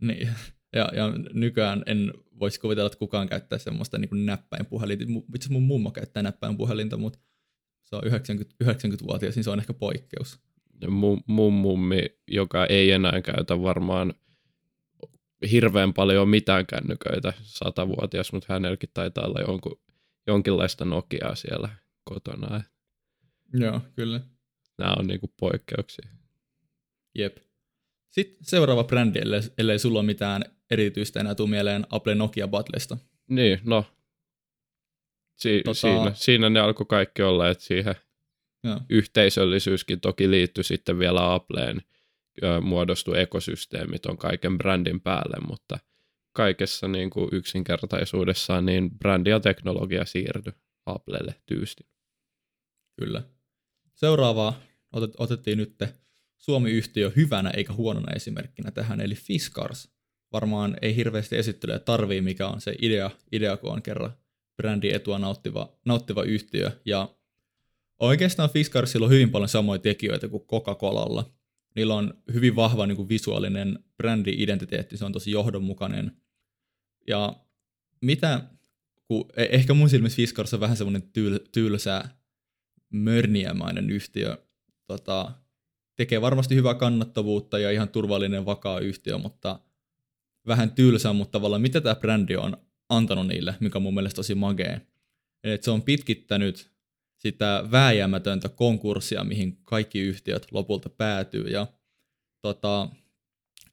Niin. Ja nykyään en voisi kuvitella, että kukaan käyttää semmoista niin kuin näppäinpuhelinta. Itse asiassa mun mummo käyttää näppäinpuhelinta, mutta se on 90-vuotias, niin se on ehkä poikkeus. Ja mun mummi, joka ei enää käytä varmaan hirveän paljon mitään kännyköitä, 100-vuotias, mutta hänelläkin taitaa olla jonkinlaista Nokiaa siellä kotona. Joo, kyllä. Nämä on niin kuin poikkeuksia. Jep. Sitten seuraava brändi, ellei sulla ole mitään erityistä enää tule mieleen Apple Nokia Battlesta. Niin, no. Siinä ne alkoi kaikki olla, että siihen joo. Yhteisöllisyyskin toki liittyi sitten vielä Appleen muodostui ekosysteemit on kaiken brändin päälle, mutta kaikessa niin kuin yksinkertaisuudessaan niin brändi ja teknologia siirtyi Applelle tyysti. Kyllä. Seuraavaa otettiin nyt Suomi-yhtiö hyvänä eikä huonona esimerkkinä tähän, eli Fiskars. Varmaan ei hirveästi esittelyä tarvii, mikä on se idea kun on kerran brändietua nauttiva yhtiö. Ja Oikeastaan Fiskarsilla on hyvin paljon samoja tekijöitä kuin Coca-Colalla. Niillä on hyvin vahva niin kuin visuaalinen brändi-identiteetti, se on tosi johdonmukainen. Ja mitä, kun ehkä mun silmissä Fiskars on vähän semmoinen tylsä, mörniämainen yhtiö. Tekee varmasti hyvää kannattavuutta ja ihan turvallinen, vakaa yhtiö, mutta vähän tylsä, mutta tavallaan mitä tämä brändi on antanut niille, mikä on mun mielestä tosi magee. Eli se on pitkittänyt sitä vääjäämätöntä konkurssia, mihin kaikki yhtiöt lopulta päätyy. Ja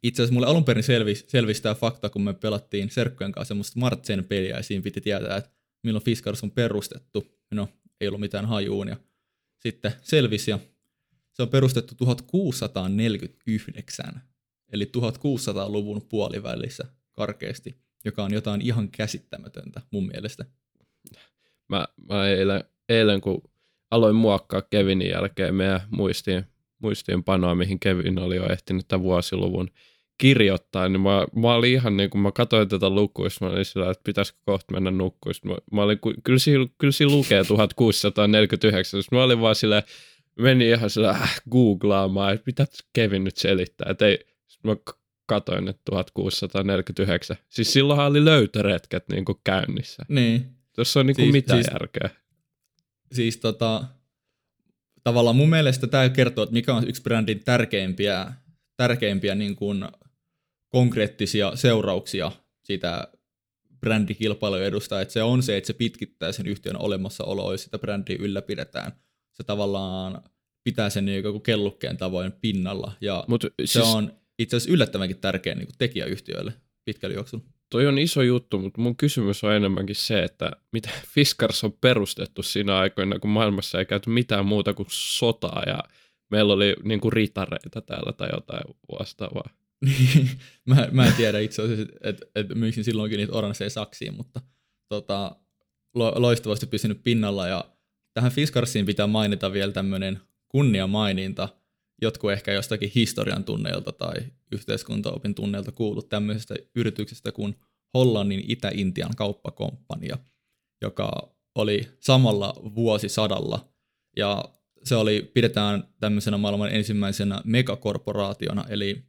itse asiassa mulle alun perin selvisi tämä fakta, kun me pelattiin serkkojen kanssa semmoista Martsen-peliä, ja siinä piti tietää, että milloin Fiskars on perustettu. No, ei ollut mitään hajuun, ja sitten selvisi, ja se on perustettu 1649, eli 1600-luvun puolivälissä karkeasti, joka on jotain ihan käsittämätöntä mun mielestä. Mä eilen, kun aloin muokkaa Kevinin jälkeen meidän muistiinpanoa, mihin Kevin oli jo ehtinyt tämän vuosiluvun kirjoittaa, niin mä olin ihan niin kuin, mä katsoin tätä lukuista, mä olin sillä, että pitäisikö kohta mennä nukkuista. Mä olin, kyllä siinä lukee 1649, mä olin vaan sillä, menin ihan sillä googlaamaan, että mitä Kevin nyt selittää, että ei, mä katsoin, että 1649, siis silloinhan oli löytöretket niin kuin käynnissä. Niin. Tuossa on niin kuin siis, mitään järkeä. Siis tavallaan mun mielestä tämä kertoo, että mikä on yksi brändin tärkeimpiä niin kuin konkreettisia seurauksia sitä brändikilpailujen edustaa, että se on se, että se pitkittää sen yhtiön olemassaoloa, jos sitä brändiä ylläpidetään. Se tavallaan pitää sen niin kuin kellukkeen tavoin pinnalla, ja on itse asiassa yllättävänkin tärkeä niin kuin tekijä yhtiöille pitkällä juoksulla. Toi on iso juttu, mutta mun kysymys on enemmänkin se, että mitä Fiskars on perustettu siinä aikoina, kun maailmassa ei käyty mitään muuta kuin sotaa, ja meillä oli niin kuin ritareita täällä tai jotain vastaavaa. mä en tiedä itse asiassa, että myyksin silloinkin niitä oransseja saksiin, mutta loistavasti pysynyt pinnalla, ja tähän Fiskarsiin pitää mainita vielä tämmöinen kunniamaininta, jotkut ehkä jostakin historian tunneilta tai yhteiskuntaopin tunneilta kuullut tämmöisestä yrityksestä kuin Hollannin Itä-Intian kauppakomppania, joka oli samalla vuosisadalla, ja se oli, pidetään tämmöisenä maailman ensimmäisenä megakorporaationa, eli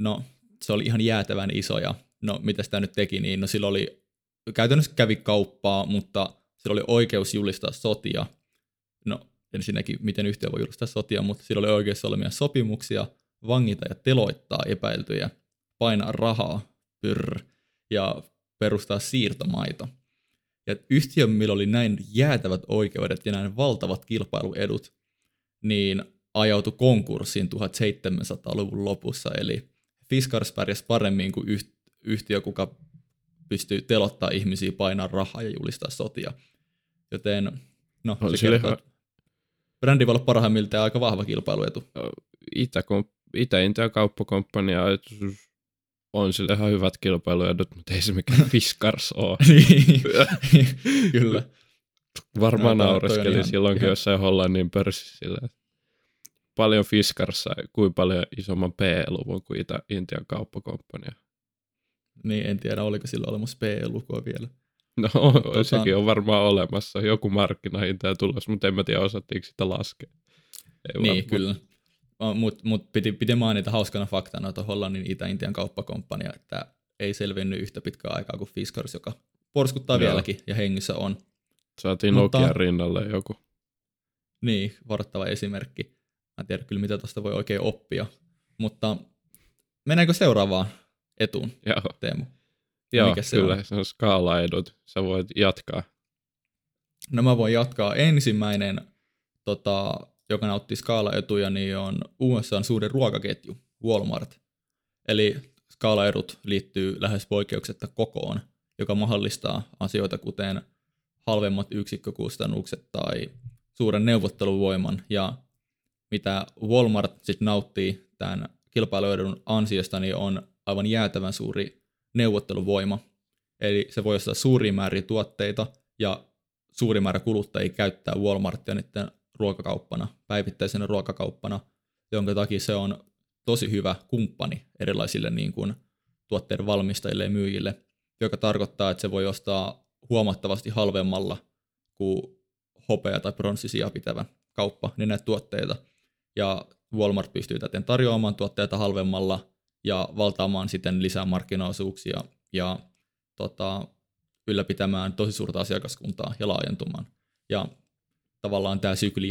no se oli ihan jäätävän iso, ja no mitä sitä nyt teki, niin no sillä oli, käytännössä kävi kauppaa, mutta sillä oli oikeus julistaa sotia, no ensinnäkin miten yhtiö voi julistaa sotia, mutta sillä oli oikeus olemia sopimuksia, vangita ja teloittaa epäiltyjä, painaa rahaa, ja perustaa siirtomaita. Ja yhtiö, millä oli näin jäätävät oikeudet ja näin valtavat kilpailuedut, niin ajautui konkurssiin 1700-luvun lopussa, eli Fiskars pärjäsi paremmin kuin yhtiö, kuka pystyy telottaa ihmisiä, painaa rahaa ja julistaa sotia. Joten, no, se kertoo, että brändi voi olla parhaimmiltaan aika vahva kilpailuetu. Itä-Intian kauppakomppania on sille ihan hyvät kilpailuedut, mutta ei se mikään Fiskars ole. Kyllä. Varmaan naureskeli silloinkin jossain Hollannin pörssissä. Paljon Fiskarsa, kuin paljon isomman PE-luvun kuin Itä-Intian kauppakomppania. Niin, en tiedä, oliko sillä olemassa PE-lukua vielä. No, sekin on varmaan olemassa. Joku markkinahinta ja tulos, mutta en mä tiedä, osattiinko sitä laskea. Ei niin, varma. Kyllä. Mutta piti mainita hauskana faktana, että Hollannin Itä-Intian kauppakomppania, että ei selvinnyt yhtä pitkään aikaa kuin Fiskars, joka porskuttaa vieläkin ja hengissä on. Saatiin Nokian rinnalle joku. Niin, varoittava esimerkki. Mä en tiedä kyllä, mitä tuosta voi oikein oppia. Mutta mennäänkö seuraavaan etuun, Teemu? Joo, kyllä, se on skaalaedut. Sä voit jatkaa. No mä voin jatkaa. Ensimmäinen, joka nautti skaalaetuja, niin on USA:n suurin ruokaketju, Walmart. Eli skaalaedut liittyy lähes poikkeuksetta kokoon, joka mahdollistaa asioita kuten halvemmat yksikkökustannukset tai suuren neuvotteluvoiman. Ja mitä Walmart sitten nauttii tämän kilpailuedun ansiosta, niin on aivan jäätävän suuri neuvotteluvoima. Eli se voi ostaa suuria määriä tuotteita ja suuri määrä kuluttajia käyttää Walmartia niiden ruokakauppana, päivittäisenä ruokakauppana, jonka takia se on tosi hyvä kumppani erilaisille niin kuin tuotteiden valmistajille ja myyjille, joka tarkoittaa, että se voi ostaa huomattavasti halvemmalla kuin hopea- tai pronssisia pitävä kauppa, niin näitä tuotteita. Ja Walmart pystyy täten tarjoamaan tuotteita halvemmalla ja valtaamaan siten lisää markkinaosuuksia ja ylläpitämään tosi suurta asiakaskuntaa ja laajentumaan. Ja tavallaan tämä sykli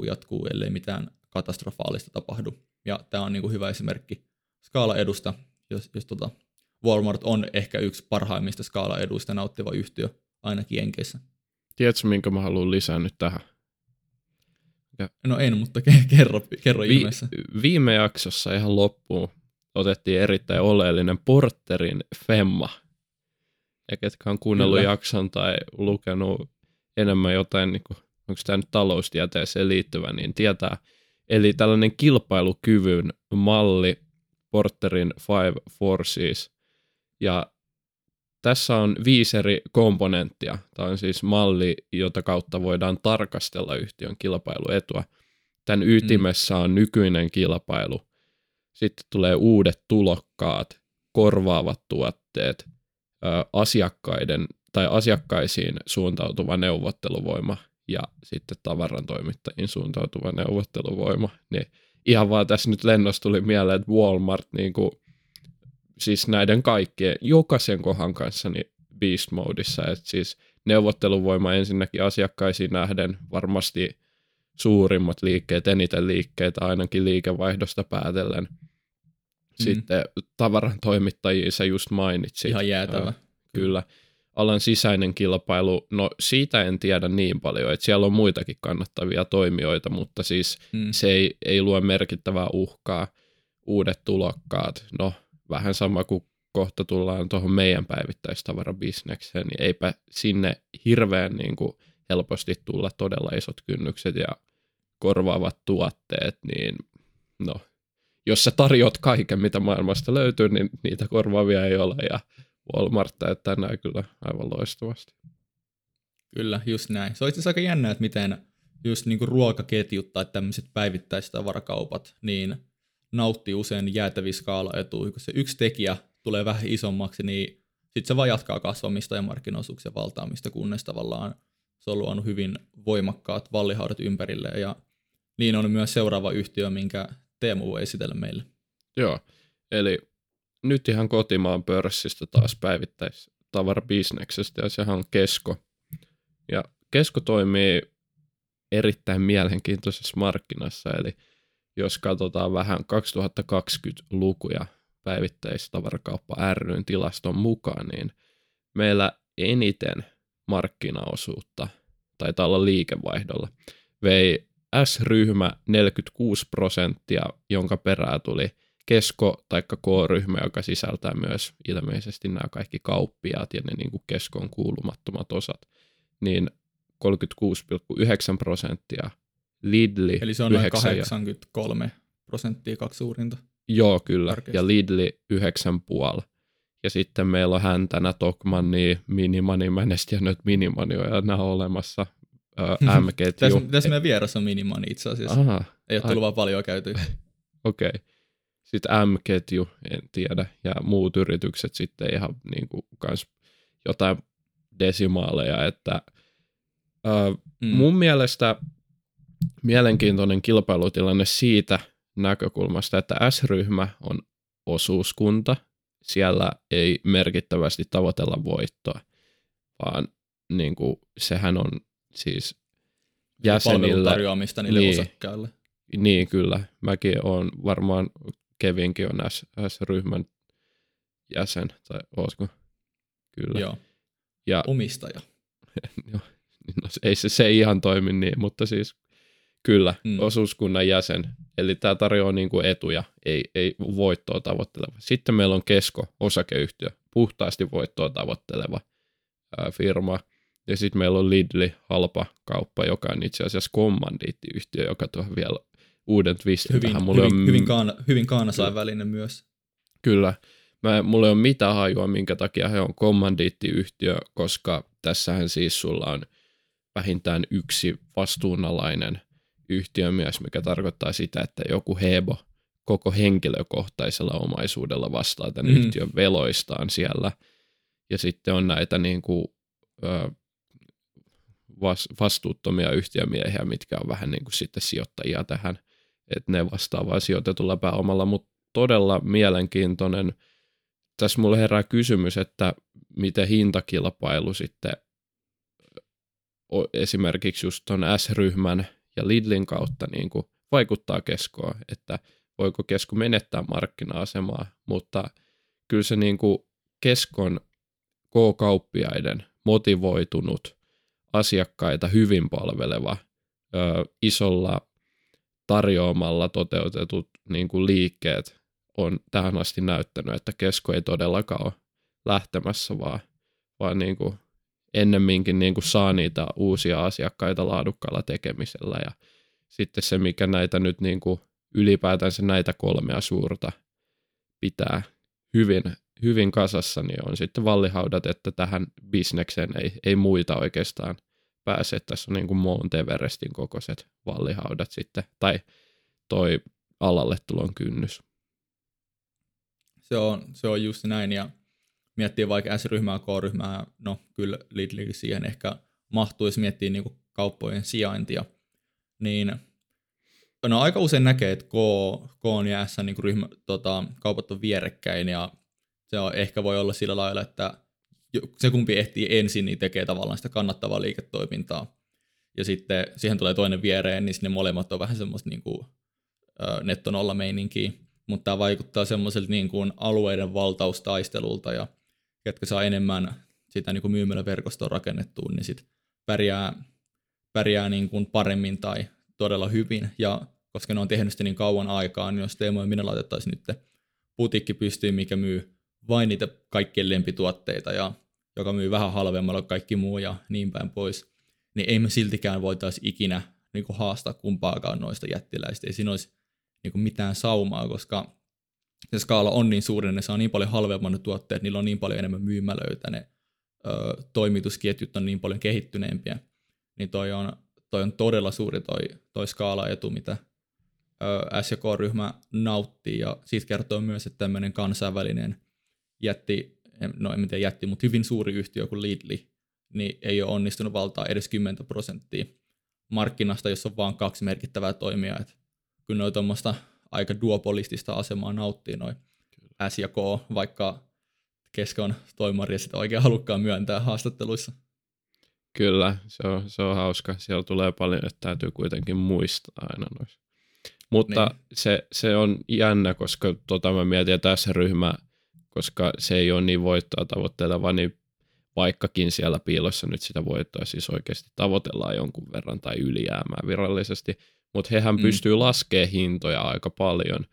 jatkuu, ellei mitään katastrofaalista tapahdu. Ja tämä on niin kuin hyvä esimerkki skaalaedusta, jos Walmart on ehkä yksi parhaimmista skaalaeduista nauttiva yhtiö, ainakin Jenkeissä. Tiedätkö, minkä mä haluan lisää nyt tähän? Ja. No en, mutta kerro ihmeessä. Viime jaksossa ihan loppuun otettiin erittäin oleellinen Porterin femma. Ja ketkä on kuunnellut jakson tai lukenut enemmän jotain, niin kuin, onko tämä nyt taloustieteeseen liittyvä, niin tietää. Eli tällainen kilpailukyvyn malli, Porterin Five Forces. Ja tässä on 5 eri komponenttia. Tämä on siis malli, jota kautta voidaan tarkastella yhtiön kilpailuetua. Tämän ytimessä on nykyinen kilpailu. Sitten tulee uudet tulokkaat, korvaavat tuotteet, asiakkaiden tai asiakkaisiin suuntautuva neuvotteluvoima ja sitten tavarantoimittajiin suuntautuva neuvotteluvoima. Niin ihan vaan tässä nyt lennossa tuli mieleen, että Walmart niinku siis näiden kaikkien, jokaisen kohan kanssa niin beast modissa, että siis neuvotteluvoima ensinnäkin asiakkaisiin nähden varmasti suurimmat liikkeet, eniten liikkeitä ainakin liikevaihdosta päätellen. Sitten tavarantoimittajia sä just mainitsit. Ihan jäätävä. Kyllä. Alan sisäinen kilpailu, no siitä en tiedä niin paljon, että siellä on muitakin kannattavia toimijoita, mutta siis se ei luo merkittävää uhkaa. Uudet tulokkaat, no vähän sama kuin kohta tullaan tuohon meidän päivittäistavarabisnekseen, niin eipä sinne hirveän niin kuin helposti tulla todella isot kynnykset ja korvaavat tuotteet, niin no, jos sä tarjoat kaiken, mitä maailmasta löytyy, niin niitä korvaavia ei ole, ja Walmart täyttää nämä kyllä aivan loistavasti. Kyllä, just näin. Se on itse asiassa aika jännää, että miten just niin kuin ruokaketjut tai tämmöiset päivittäistavarakaupat, niin nauttii usein jäätäviä skaalaetuja. Kun se yksi tekijä tulee vähän isommaksi, niin sitten se vaan jatkaa kasvamista ja markkinaosuuksien valtaamista, kunnes tavallaan se on luonut hyvin voimakkaat vallihaudat ympärille. Ja niin on myös seuraava yhtiö, minkä Teemu voi esitellä meille. Joo, eli nyt ihan kotimaan pörssistä taas päivittäistavarabisneksestä, ja sehän on Kesko. Ja Kesko toimii erittäin mielenkiintoisessa markkinassa, eli jos katsotaan vähän 2020-lukuja päivittäistavarakauppa ry:n tilaston mukaan, niin meillä eniten markkinaosuutta taitaa olla liikevaihdolla. Vei S-ryhmä 46%, jonka perää tuli Kesko tai K-ryhmä, joka sisältää myös ilmeisesti nämä kaikki kauppiaat ja ne niin kuin Keskoon kuulumattomat osat, niin 36,9%. Lidli, eli se on noin 83%, kaksi suurinta. Joo, kyllä. Tarkeasti. Ja Lidli 9,5. Ja sitten meillä on häntänä Tokman, niin Minimani, mä en tiedä nyt Minimani on enää olemassa. M-ketju. Tässä meidän vieressä on Minimani itse asiassa. Aha, ei ole tullut vaan paljon käyty. Okei. Okay. Sitten M-ketju, en tiedä. Ja muut yritykset sitten ihan niin kuin kans jotain desimaaleja. Että, mun mielestä mielenkiintoinen kilpailutilanne siitä näkökulmasta, että S-ryhmä on osuuskunta. Siellä ei merkittävästi tavoitella voittoa, vaan niin kuin, sehän on siis jäsenillä. Palvelun tarjoamista niille osakkaille. Niin, kyllä. Mäkin olen varmaan, Kevinkin on S-ryhmän jäsen, tai ootko? Kyllä. Joo. Ja omistaja. No, ei se ihan toimi niin, mutta siis kyllä, osuuskunnan jäsen. Eli tämä tarjoaa niin kuin etuja, ei voittoa tavoitteleva. Sitten meillä on Kesko, osakeyhtiö, puhtaasti voittoa tavoitteleva firma. Ja sitten meillä on Lidli, halpa kauppa, joka on itse asiassa kommandiittiyhtiö, joka tuo vielä uuden twistin tähän. Hyvin kansainvälinen myös. Kyllä. Mulla ei ole mitään hajua, minkä takia he on kommandiittiyhtiö, koska tässähän siis sulla on vähintään yksi vastuunalainen yhtiömies, mikä tarkoittaa sitä, että joku hebo koko henkilökohtaisella omaisuudella vastaa tämän yhtiön veloistaan siellä. Ja sitten on näitä niin kuin, vastuuttomia yhtiömiehiä, mitkä on vähän niin kuin sitten sijoittajia tähän, että ne vastaavaa sijoitetulla pääomalla, mutta todella mielenkiintoinen. Tässä mulle herää kysymys, että miten hintakilpailu sitten esimerkiksi just ton S-ryhmän ja Lidlin kautta niin kuin vaikuttaa Keskoon, että voiko Kesko menettää markkina-asemaa, mutta kyllä se niin kuin Keskon K-kauppiaiden motivoitunut, asiakkaita hyvin palveleva, isolla tarjoamalla toteutetut niin kuin liikkeet on tähän asti näyttänyt, että Kesko ei todellakaan ole lähtemässä, vaan niin kuin ennemminkin niin kuin saa niitä uusia asiakkaita laadukkaalla tekemisellä. Ja sitten se, mikä näitä nyt niin kuin ylipäätänsä näitä kolmea suurta pitää hyvin, hyvin kasassa, niin on sitten vallihaudat, että tähän bisnekseen ei muita oikeastaan pääse. Tässä on niin kuin Monteverestin kokoiset vallihaudat sitten, tai toi alalle tulon kynnys. Se on just näin, ja miettii vaikka S-ryhmää, K-ryhmää, no kyllä Lidli siihen ehkä mahtuisi miettiä niin kuin kauppojen sijaintia, niin no aika usein näkee, että K ja S niin kuin ryhmä, kaupat on vierekkäin, ja se on, ehkä voi olla sillä lailla, että se kumpi ehtii ensin, niin tekee tavallaan sitä kannattavaa liiketoimintaa, ja sitten siihen tulee toinen viereen, niin sinne molemmat on vähän semmoista niin kuin netto-nolla-meininkiä. Mutta tämä vaikuttaa semmoiselta niin kuin alueiden valtaustaistelulta, ja ketkä saa enemmän sitä niin kuin myymäläverkostoa rakennettua, niin sit pärjää niin kuin paremmin tai todella hyvin. Ja koska ne on tehnyt sitä niin kauan aikaa, niin jos Teemu ja minä laitettaisiin nyt putiikki pystyyn, mikä myy vain niitä kaikkien lempituotteita, ja joka myy vähän halvemmalla kaikki muu ja niin päin pois, niin ei me siltikään voitaisi ikinä niin kuin haastaa kumpaakaan noista jättiläistä. Ei siinä olisi niin mitään saumaa, koska se skaala on niin suuri, ne saa niin paljon halvemman ne tuotteet, niillä on niin paljon enemmän myymälöitä, ne toimitusketjut on niin paljon kehittyneempiä, niin toi on todella suuri toi skaalaetu, mitä S- ja K-ryhmä nauttii, ja siitä kertoo myös, että tämmöinen kansainvälinen jätti, no en tiedä jätti, mutta hyvin suuri yhtiö kuin Lidli, niin ei ole onnistunut valtaa edes 10% markkinasta, jossa on vaan kaksi merkittävää toimijaa, kun noi tuommoista aika duopolistista asemaa nauttii noi S ja K, vaikka Keskon toimari ja sitä oikein halukkaan myöntää haastatteluissa. Kyllä, se on hauska. Siellä tulee paljon, että täytyy kuitenkin muistaa aina noissa. Mutta niin. Se on jännä, koska mä mietin tässä ryhmä, koska se ei ole niin voittoa tavoitteleva, niin vaikkakin siellä piilossa nyt sitä voittoa siis oikeasti tavoitellaan jonkun verran tai ylijäämää virallisesti, mutta hehän pystyy laskemaan hintoja aika paljon.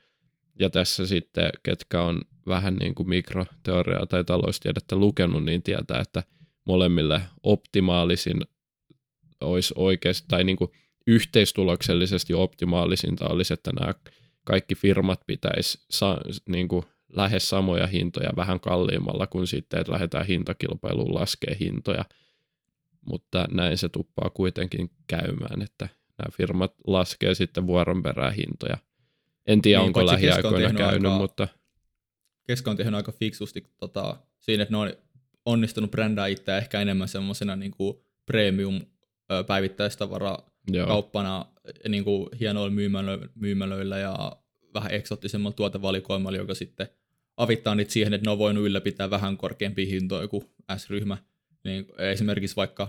Ja tässä sitten, ketkä on vähän niin kuin mikroteoriaa tai taloustiedettä lukenut, niin tietää, että molemmille optimaalisin olisi oikeasti, tai niin kuin yhteistuloksellisesti optimaalisinta olisi, että nämä kaikki firmat pitäisi niin kuin lähes samoja hintoja vähän kalliimmalla kuin sitten, että lähdetään hintakilpailuun laskemaan hintoja. Mutta näin se tuppaa kuitenkin käymään, että nämä firmat laskee sitten vuoron perään hintoja. En tiedä, niin, onko lähiaikoina käynyt, mutta... Kesko on tehnyt aika fiksusti siinä, että ne on onnistunut brändää itseään ehkä enemmän semmoisena niin kuin premium-päivittäistavarakauppana niin kuin hienoilla myymälöillä ja vähän eksoottisemmalla tuotevalikoimalla, joka sitten avittaa niitä siihen, että ne on voinut ylläpitää vähän korkeampia hintoja kuin S-ryhmä. Niin, esimerkiksi vaikka...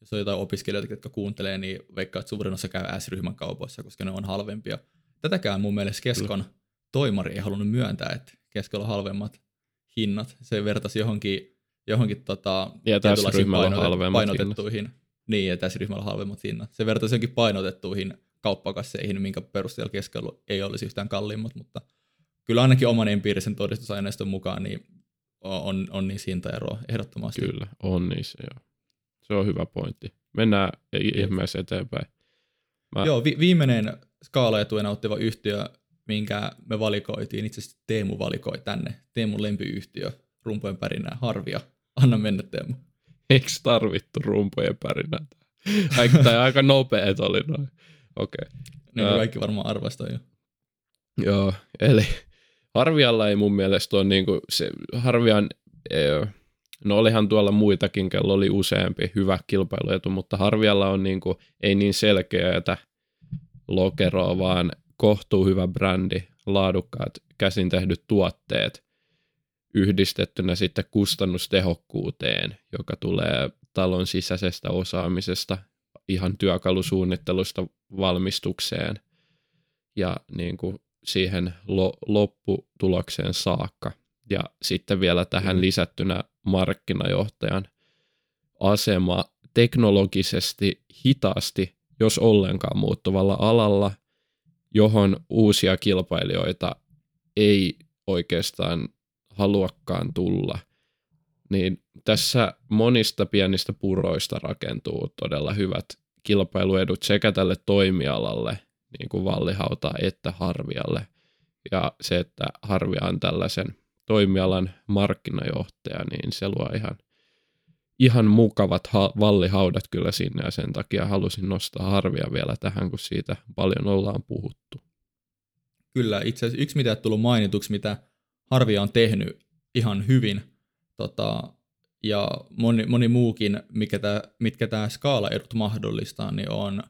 Jos on jotain opiskelijoita, jotka kuuntelee, niin veikkaa, että suurin osa käy S-ryhmän kaupoissa, koska ne on halvempia. Tätäkään mun mielestä Keskon toimari ei halunnut myöntää, että Keskolla on halvemmat hinnat. Se vertasi johonkin ja tietynlaisiin painotettuihin. Niin, ja tässä ryhmällä on halvemmat hinnat. Se vertasi johonkin painotettuihin kauppakasseihin, minkä perusteella Keskolla ei olisi yhtään kalliimmat, mutta kyllä ainakin oman empiirisen todistusaineiston mukaan niin on niissä hintaeroa ehdottomasti. Kyllä, on niissä, joo. Se on hyvä pointti. Mennään ihmeessä eteenpäin. Joo, viimeinen skaalaetuja nauttiva yhtiö, minkä me valikoitiin, itse asiassa Teemu valikoi tänne. Teemun lempiyhtiö, rumpujen pärinää, Harvia. Anna mennä, Teemu. Eikö tarvittu rumpujen pärinää? Tai aika nopeet oli noin. Okei. Okay. Kaikki varmaan arvastaa jo. Joo, eli Harvialla ei mun mielestä ole, niin kuin, Harvian No olihan tuolla muitakin, kello oli useampi hyvä kilpailuetu, mutta Harvialla on niin kuin, ei niin selkeää lokeroa, vaan kohtuu hyvä brändi, laadukkaat käsin tehdyt tuotteet yhdistettynä sitten kustannustehokkuuteen, joka tulee talon sisäisestä osaamisesta, ihan työkalusuunnittelusta valmistukseen ja niin kuin siihen lopputulokseen saakka. Ja sitten vielä tähän lisättynä markkinajohtajan asema teknologisesti hitaasti, jos ollenkaan muuttuvalla alalla, johon uusia kilpailijoita ei oikeastaan haluakaan tulla. Niin tässä monista pienistä puroista rakentuu todella hyvät kilpailuedut sekä tälle toimialalle, niin kuin Vallihauta, että Harvialle. Ja se, että Harvia on tällaisen toimialan markkinajohtaja, niin se luo ihan mukavat vallihaudat kyllä sinne, ja sen takia halusin nostaa Harvia vielä tähän, kun siitä paljon ollaan puhuttu. Kyllä, itse asiassa yksi, mitä on tullut mainituksi, mitä Harvia on tehnyt ihan hyvin, ja moni muukin, mitkä tämä skaalaedut mahdollistaa, niin on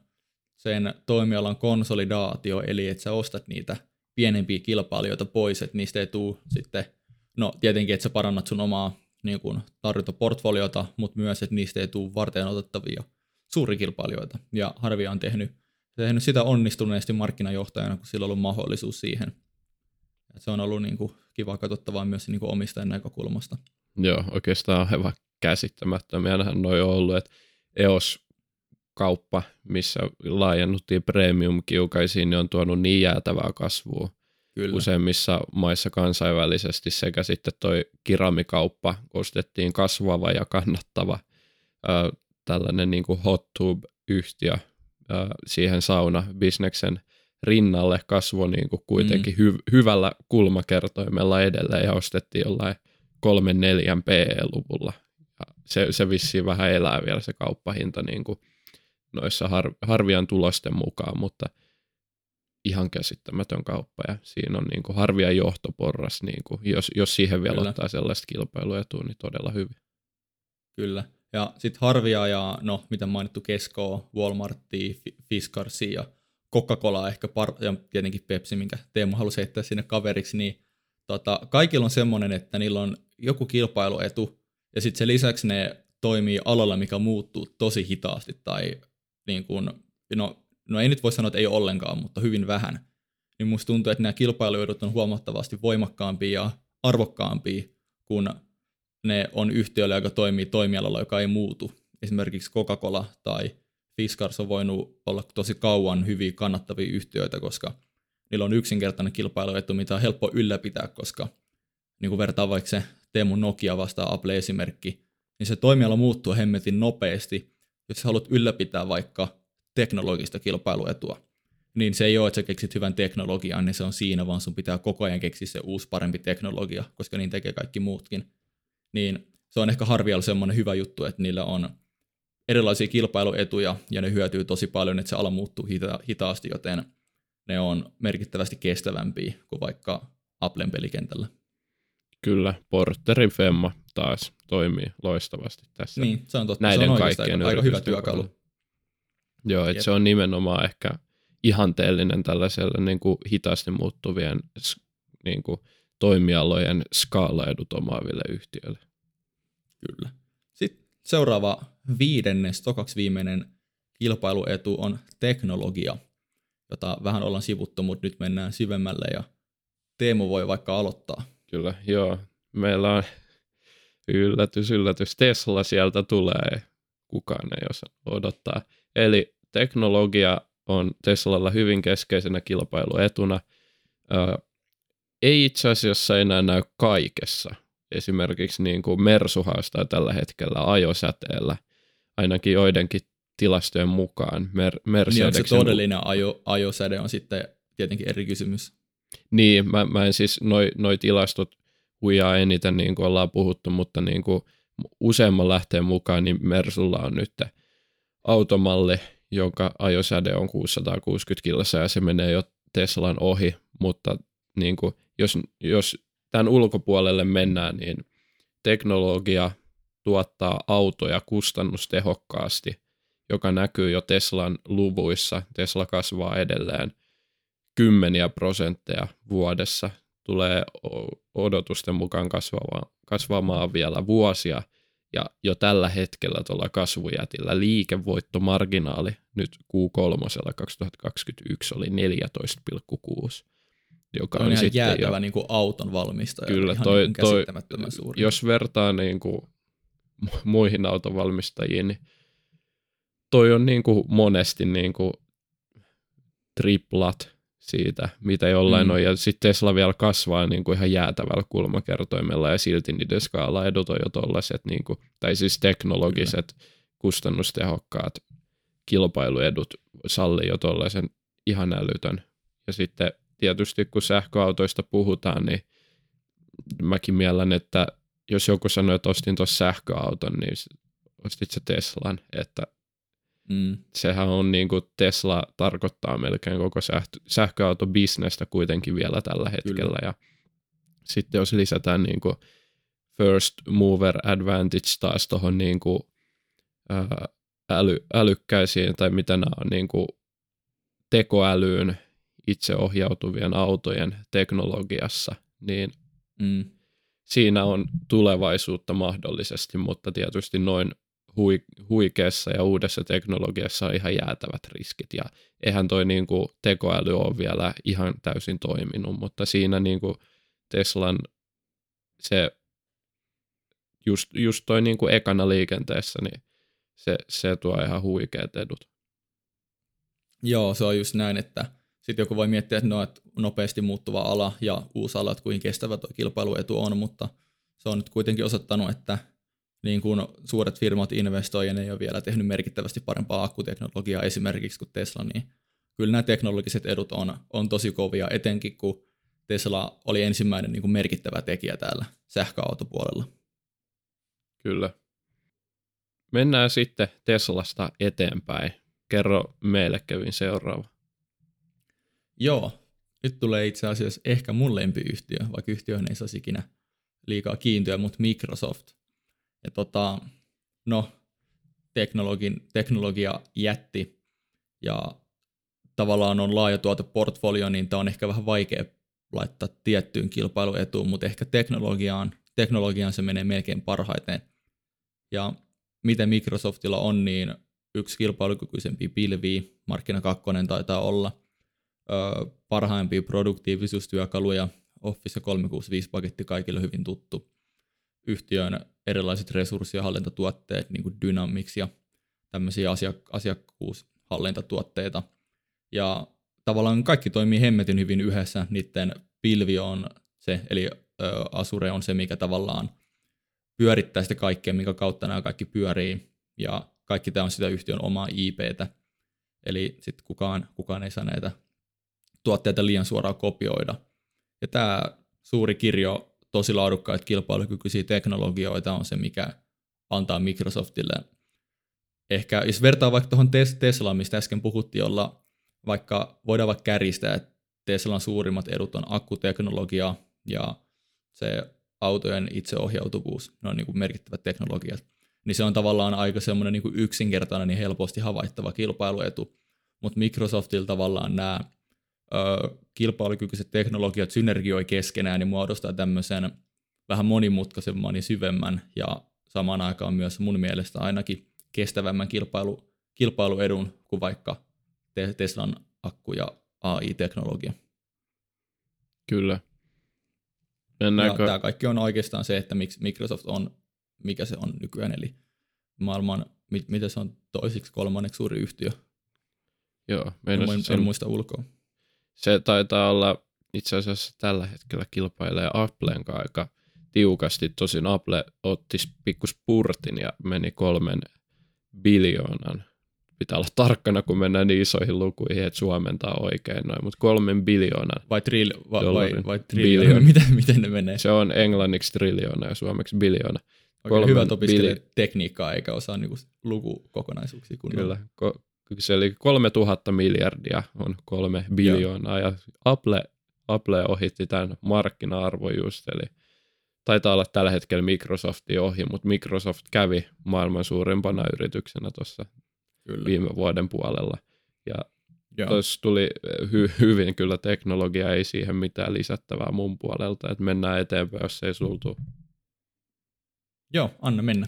sen toimialan konsolidaatio, eli että sä ostat niitä pienempiä kilpailijoita pois, että niistä ei tule sitten, no tietenkin, että sä parannat sun omaa niin kuin tarjontaportfoliota, mutta myös, että niistä ei tule varten otettavia suurikilpailijoita. Ja Harvia on tehnyt sitä onnistuneesti markkinajohtajana, kun sillä on ollut mahdollisuus siihen. Et se on ollut niin kuin kiva katsottavaa myös niin kuin omistajan näkökulmasta. Joo, oikeastaan on aivan käsittämättömiä. Noi on ollut, että EOS-kauppa, missä laajennuttiin premium-kiukaisiin, niin on tuonut niin jäätävää kasvua. Kyllä. Useimmissa maissa kansainvälisesti sekä sitten toi kiramikauppa ostettiin kasvava ja kannattava tällainen niin kuin hot tub-yhtiö siihen saunabisneksen rinnalle kasvoi niin kuin kuitenkin hyvällä kulmakertoimella edelleen ja ostettiin jollain 3-4 PE-luvulla. Se vissiin vähän elää vielä se kauppahinta niin kuin noissa Harvian tulosten mukaan, mutta ihan käsittämätön kauppa, ja siinä on niin kuin Harvia johtoporras, niin kuin, jos siihen vielä ottaa sellaista kilpailuetua, niin todella hyvin. Kyllä, ja sitten Harvia ja no, mitä mainittu Keskoa, Walmartia, Fiskarsia ja Coca-Colaa ehkä, ja tietenkin Pepsi, minkä Teemu halusi heittää sinne kaveriksi, niin kaikilla on semmoinen, että niillä on joku kilpailuetu, ja sitten sen lisäksi ne toimii alalla, mikä muuttuu tosi hitaasti, tai niin kuin, no ei nyt voi sanoa, että ei ollenkaan, mutta hyvin vähän. Niin musta tuntuu, että nämä kilpailuedut on huomattavasti voimakkaampia ja arvokkaampia, kun ne on yhtiöllä, joka toimii toimialalla, joka ei muutu. Esimerkiksi Coca-Cola tai Fiskars on voinut olla tosi kauan hyviä kannattavia yhtiöitä, koska niillä on yksinkertainen kilpailuetu, mitä on helppo ylläpitää, koska niin kun vertaa vaikka se Teemu Nokia vastaan Apple-esimerkki, niin se toimiala muuttuu hemmetin nopeasti, jos haluat ylläpitää vaikka teknologista kilpailuetua, niin se ei ole, että sä keksit hyvän teknologian, niin se on siinä, vaan sun pitää koko ajan keksiä se uusi parempi teknologia, koska niin tekee kaikki muutkin. Niin se on ehkä Harvialla semmoinen hyvä juttu, että niillä on erilaisia kilpailuetuja, ja ne hyötyy tosi paljon, että se ala muuttuu hitaasti, joten ne on merkittävästi kestävämpiä kuin vaikka Applen pelikentällä. Kyllä, Porterin Femma taas toimii loistavasti tässä. Niin, se on totta. Näiden se on oikeastaan aika hyvä työkalu. Joo, että se on nimenomaan ehkä ihanteellinen tällaiselle niin kuin hitaasti muuttuvien niin kuin toimialojen skaalaedut omaaville yhtiöille. Kyllä. Sitten seuraava 5. viimeinen kilpailuetu on teknologia, jota vähän ollaan sivuttu, mutta nyt mennään syvemmälle ja Teemu voi vaikka aloittaa. Kyllä, joo. Meillä on yllätys, Tesla sieltä tulee. Kukaan ei osaa odottaa. Eli teknologia on Teslalla hyvin keskeisenä kilpailuetuna. Ei itse asiassa enää näy kaikessa. Esimerkiksi niin kuin Mersu haastaa tällä hetkellä ajosäteellä, ainakin joidenkin tilastojen mukaan. Niin on se todellinen ajosäde on sitten tietenkin eri kysymys. Niin, mä en siis, noi tilastot huijaa eniten niin kuin ollaan puhuttu, mutta niin kuin useamman lähteen mukaan niin Mersulla on nyt automalli, jonka ajosäde on 660 kilsaa ja se menee jo Teslan ohi, mutta niin kuin, jos tämän ulkopuolelle mennään, niin teknologia tuottaa autoja kustannustehokkaasti, joka näkyy jo Teslan luvuissa. Tesla kasvaa edelleen 10% vuodessa. Tulee odotusten mukaan kasvamaan vielä vuosia. Ja jo tällä hetkellä tuolla kasvujätillä liikevoittomarginaali nyt Q3 2021 oli 14,6, joka on ihan jäätävä jo, niin kuin auton valmistaja. Kyllä, ihan niin käsittämättömän suuri. Jos vertaa niin kuin muihin autonvalmistajiin, niin toi on niin kuin monesti niin kuin triplat siitä, mitä jollain on, ja sitten Tesla vielä kasvaa niin kuin ihan jäätävällä kulmakertoimella, ja silti niiden skaalaedut on jo tollaiset, niin kuin, tai siis teknologiset, kyllä, kustannustehokkaat kilpailuedut sallii jo tollaisen ihan älytön. Ja sitten tietysti kun sähköautoista puhutaan, niin mäkin miellän, että jos joku sanoo, että ostin tuossa sähköauton, niin ostit se Teslan, että sehän on niin kuin Tesla tarkoittaa melkein koko sähköautobisnestä kuitenkin vielä tällä hetkellä. Kyllä. Ja sitten jos lisätään niin kuin first mover advantage taas tuohon niin kuin älykkäisiin tai mitä nämä on niin kuin tekoälyyn itseohjautuvien autojen teknologiassa, niin siinä on tulevaisuutta mahdollisesti, mutta tietysti noin huikeassa ja uudessa teknologiassa on ihan jäätävät riskit, ja eihän toi niinku tekoäly ole vielä ihan täysin toiminut, mutta siinä niinku Teslan se just toi niinku ekana liikenteessä, niin se tuo ihan huikeat edut. Joo, se on just näin, että sitten joku voi miettiä, että no, että nopeasti muuttuva ala ja uusi ala, että kuinka kestävä tuo kilpailuetu on, mutta se on nyt kuitenkin osoittanut, että niin kun suuret firmat investoi ja ne ei ole vielä tehnyt merkittävästi parempaa akkuteknologiaa esimerkiksi kuin Tesla, niin kyllä nämä teknologiset edut on tosi kovia, etenkin kun Tesla oli ensimmäinen niin kun merkittävä tekijä täällä sähköautopuolella. Kyllä. Mennään sitten Teslasta eteenpäin. Kerro meille, Kevin, seuraava. Joo, nyt tulee itse asiassa ehkä mun lempiyhtiö, vaikka yhtiöihin ei saisi ikinä liikaa kiintyä, mutta Microsoft. Ja teknologia jätti ja tavallaan on laaja tuoteportfolio, niin tämä on ehkä vähän vaikea laittaa tiettyyn kilpailuetuun, mutta ehkä teknologiaan se menee melkein parhaiten. Ja mitä Microsoftilla on, niin yksi kilpailukykyisempi pilviä, markkina 2 taitaa olla, parhaimpia produktiivisuustyökaluja, Office 365 paketti kaikille hyvin tuttu. Yhtiön erilaiset resurssi- ja hallintatuotteet, niin kuin Dynamics ja tämmöisiä asiakkuushallintatuotteita. Ja tavallaan kaikki toimii hemmetin hyvin yhdessä. Niiden pilvi on se, eli Azure on se, mikä tavallaan pyörittää sitä kaikkea, minkä kautta nämä kaikki pyörii. Ja kaikki tämä on sitä yhtiön omaa IPtä. Eli sitten kukaan ei saa näitä tuotteita liian suoraan kopioida. Ja tämä suuri kirjo tosi laadukkaita kilpailukykyisiä teknologioita on se, mikä antaa Microsoftille. Ehkä jos vertaa vaikka tuohon Teslaan, mistä äsken puhuttiin, jolla voidaan kärjistää, että Teslan suurimmat edut on akkuteknologia ja se autojen itseohjautuvuus, ne on niin kuin merkittävät teknologiat, niin se on tavallaan aika semmoinen niin kuin yksinkertainen ja helposti havaittava kilpailuetu, mutta Microsoftilla tavallaan nämä kilpailukykyiset teknologiat synergioi keskenään ja muodostaa tämmöisen vähän monimutkaisemman ja syvemmän ja samaan aikaan myös mun mielestä ainakin kestävämmän kilpailuedun kuin vaikka Teslan akku- ja AI-teknologia. Kyllä. Ja tämä kaikki on oikeastaan se, että miksi Microsoft on, mikä se on nykyään, eli maailman, mitä se on toiseksi kolmanneksi suuri yhtiö. Joo, en muista ulkoa. Se taitaa olla itse asiassa tällä hetkellä kilpailee Applen kanssa aika tiukasti. Tosin Apple otti pikkuspurtin ja meni 3 biljoonan. Pitää olla tarkkana, kun mennään niin isoihin lukuihin, että suomentaa oikein noin, mutta 3 biljoonan. Vai triljoon? Miten ne menee? Se on englanniksi triljoona ja suomeksi biljoona. Oikein hyvä opiskelee tekniikkaa eikä osaa niinku lukukokonaisuuksia kunnolla. Kyllä. Eli 3 000 miljardia on 3 biljoonaa, ja Apple ohitti tämän markkina-arvon just, eli Taitaa olla tällä hetkellä Microsoftin ohi, mutta Microsoft kävi maailman suurimpana yrityksenä tuossa viime vuoden puolella. Ja tuossa tuli hyvin kyllä teknologia, ei siihen mitään lisättävää mun puolelta, että mennään eteenpäin, jos ei sultu. Joo, anna mennä.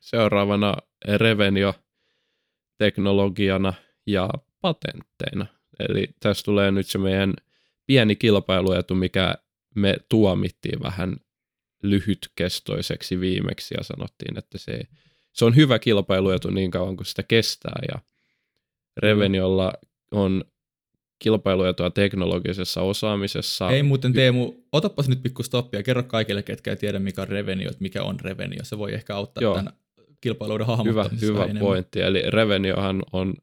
Seuraavana Revenio teknologiana ja patentteina. Eli tässä tulee nyt se meidän pieni kilpailuetu, mikä me tuomittiin vähän lyhytkestoiseksi viimeksi ja sanottiin, että se on hyvä kilpailuetu niin kauan kuin sitä kestää. Ja Reveniolla on kilpailuetua teknologisessa osaamisessa. Ei muuten Teemu, otapas nyt pikku stoppia. Kerro kaikille, ketkä ei tiedä mikä on Revenio, että mikä on Revenio. Se voi ehkä auttaa tämän kilpailuiden hahmottamisessa. Hyvä pointti. Eli Reveniohan on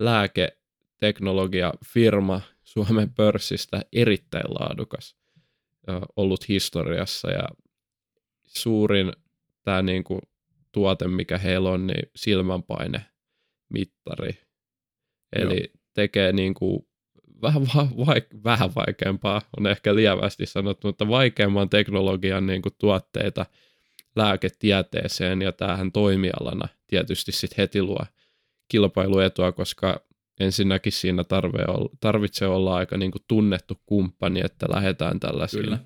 lääketeknologiafirma Suomen pörssistä, erittäin laadukas ollut historiassa, ja suurin tämä niinku tuote, mikä heillä on, niin silmänpainemittari. Eli tekee niinku vähän vaikeampaa, on ehkä lievästi sanottu, mutta vaikeamman teknologian niinku tuotteita lääketieteeseen, ja tämähän toimialana tietysti sit heti luo kilpailuetua, koska ensinnäkin siinä tarvitsee olla aika niin kuin tunnettu kumppani, että lähdetään tällaisiin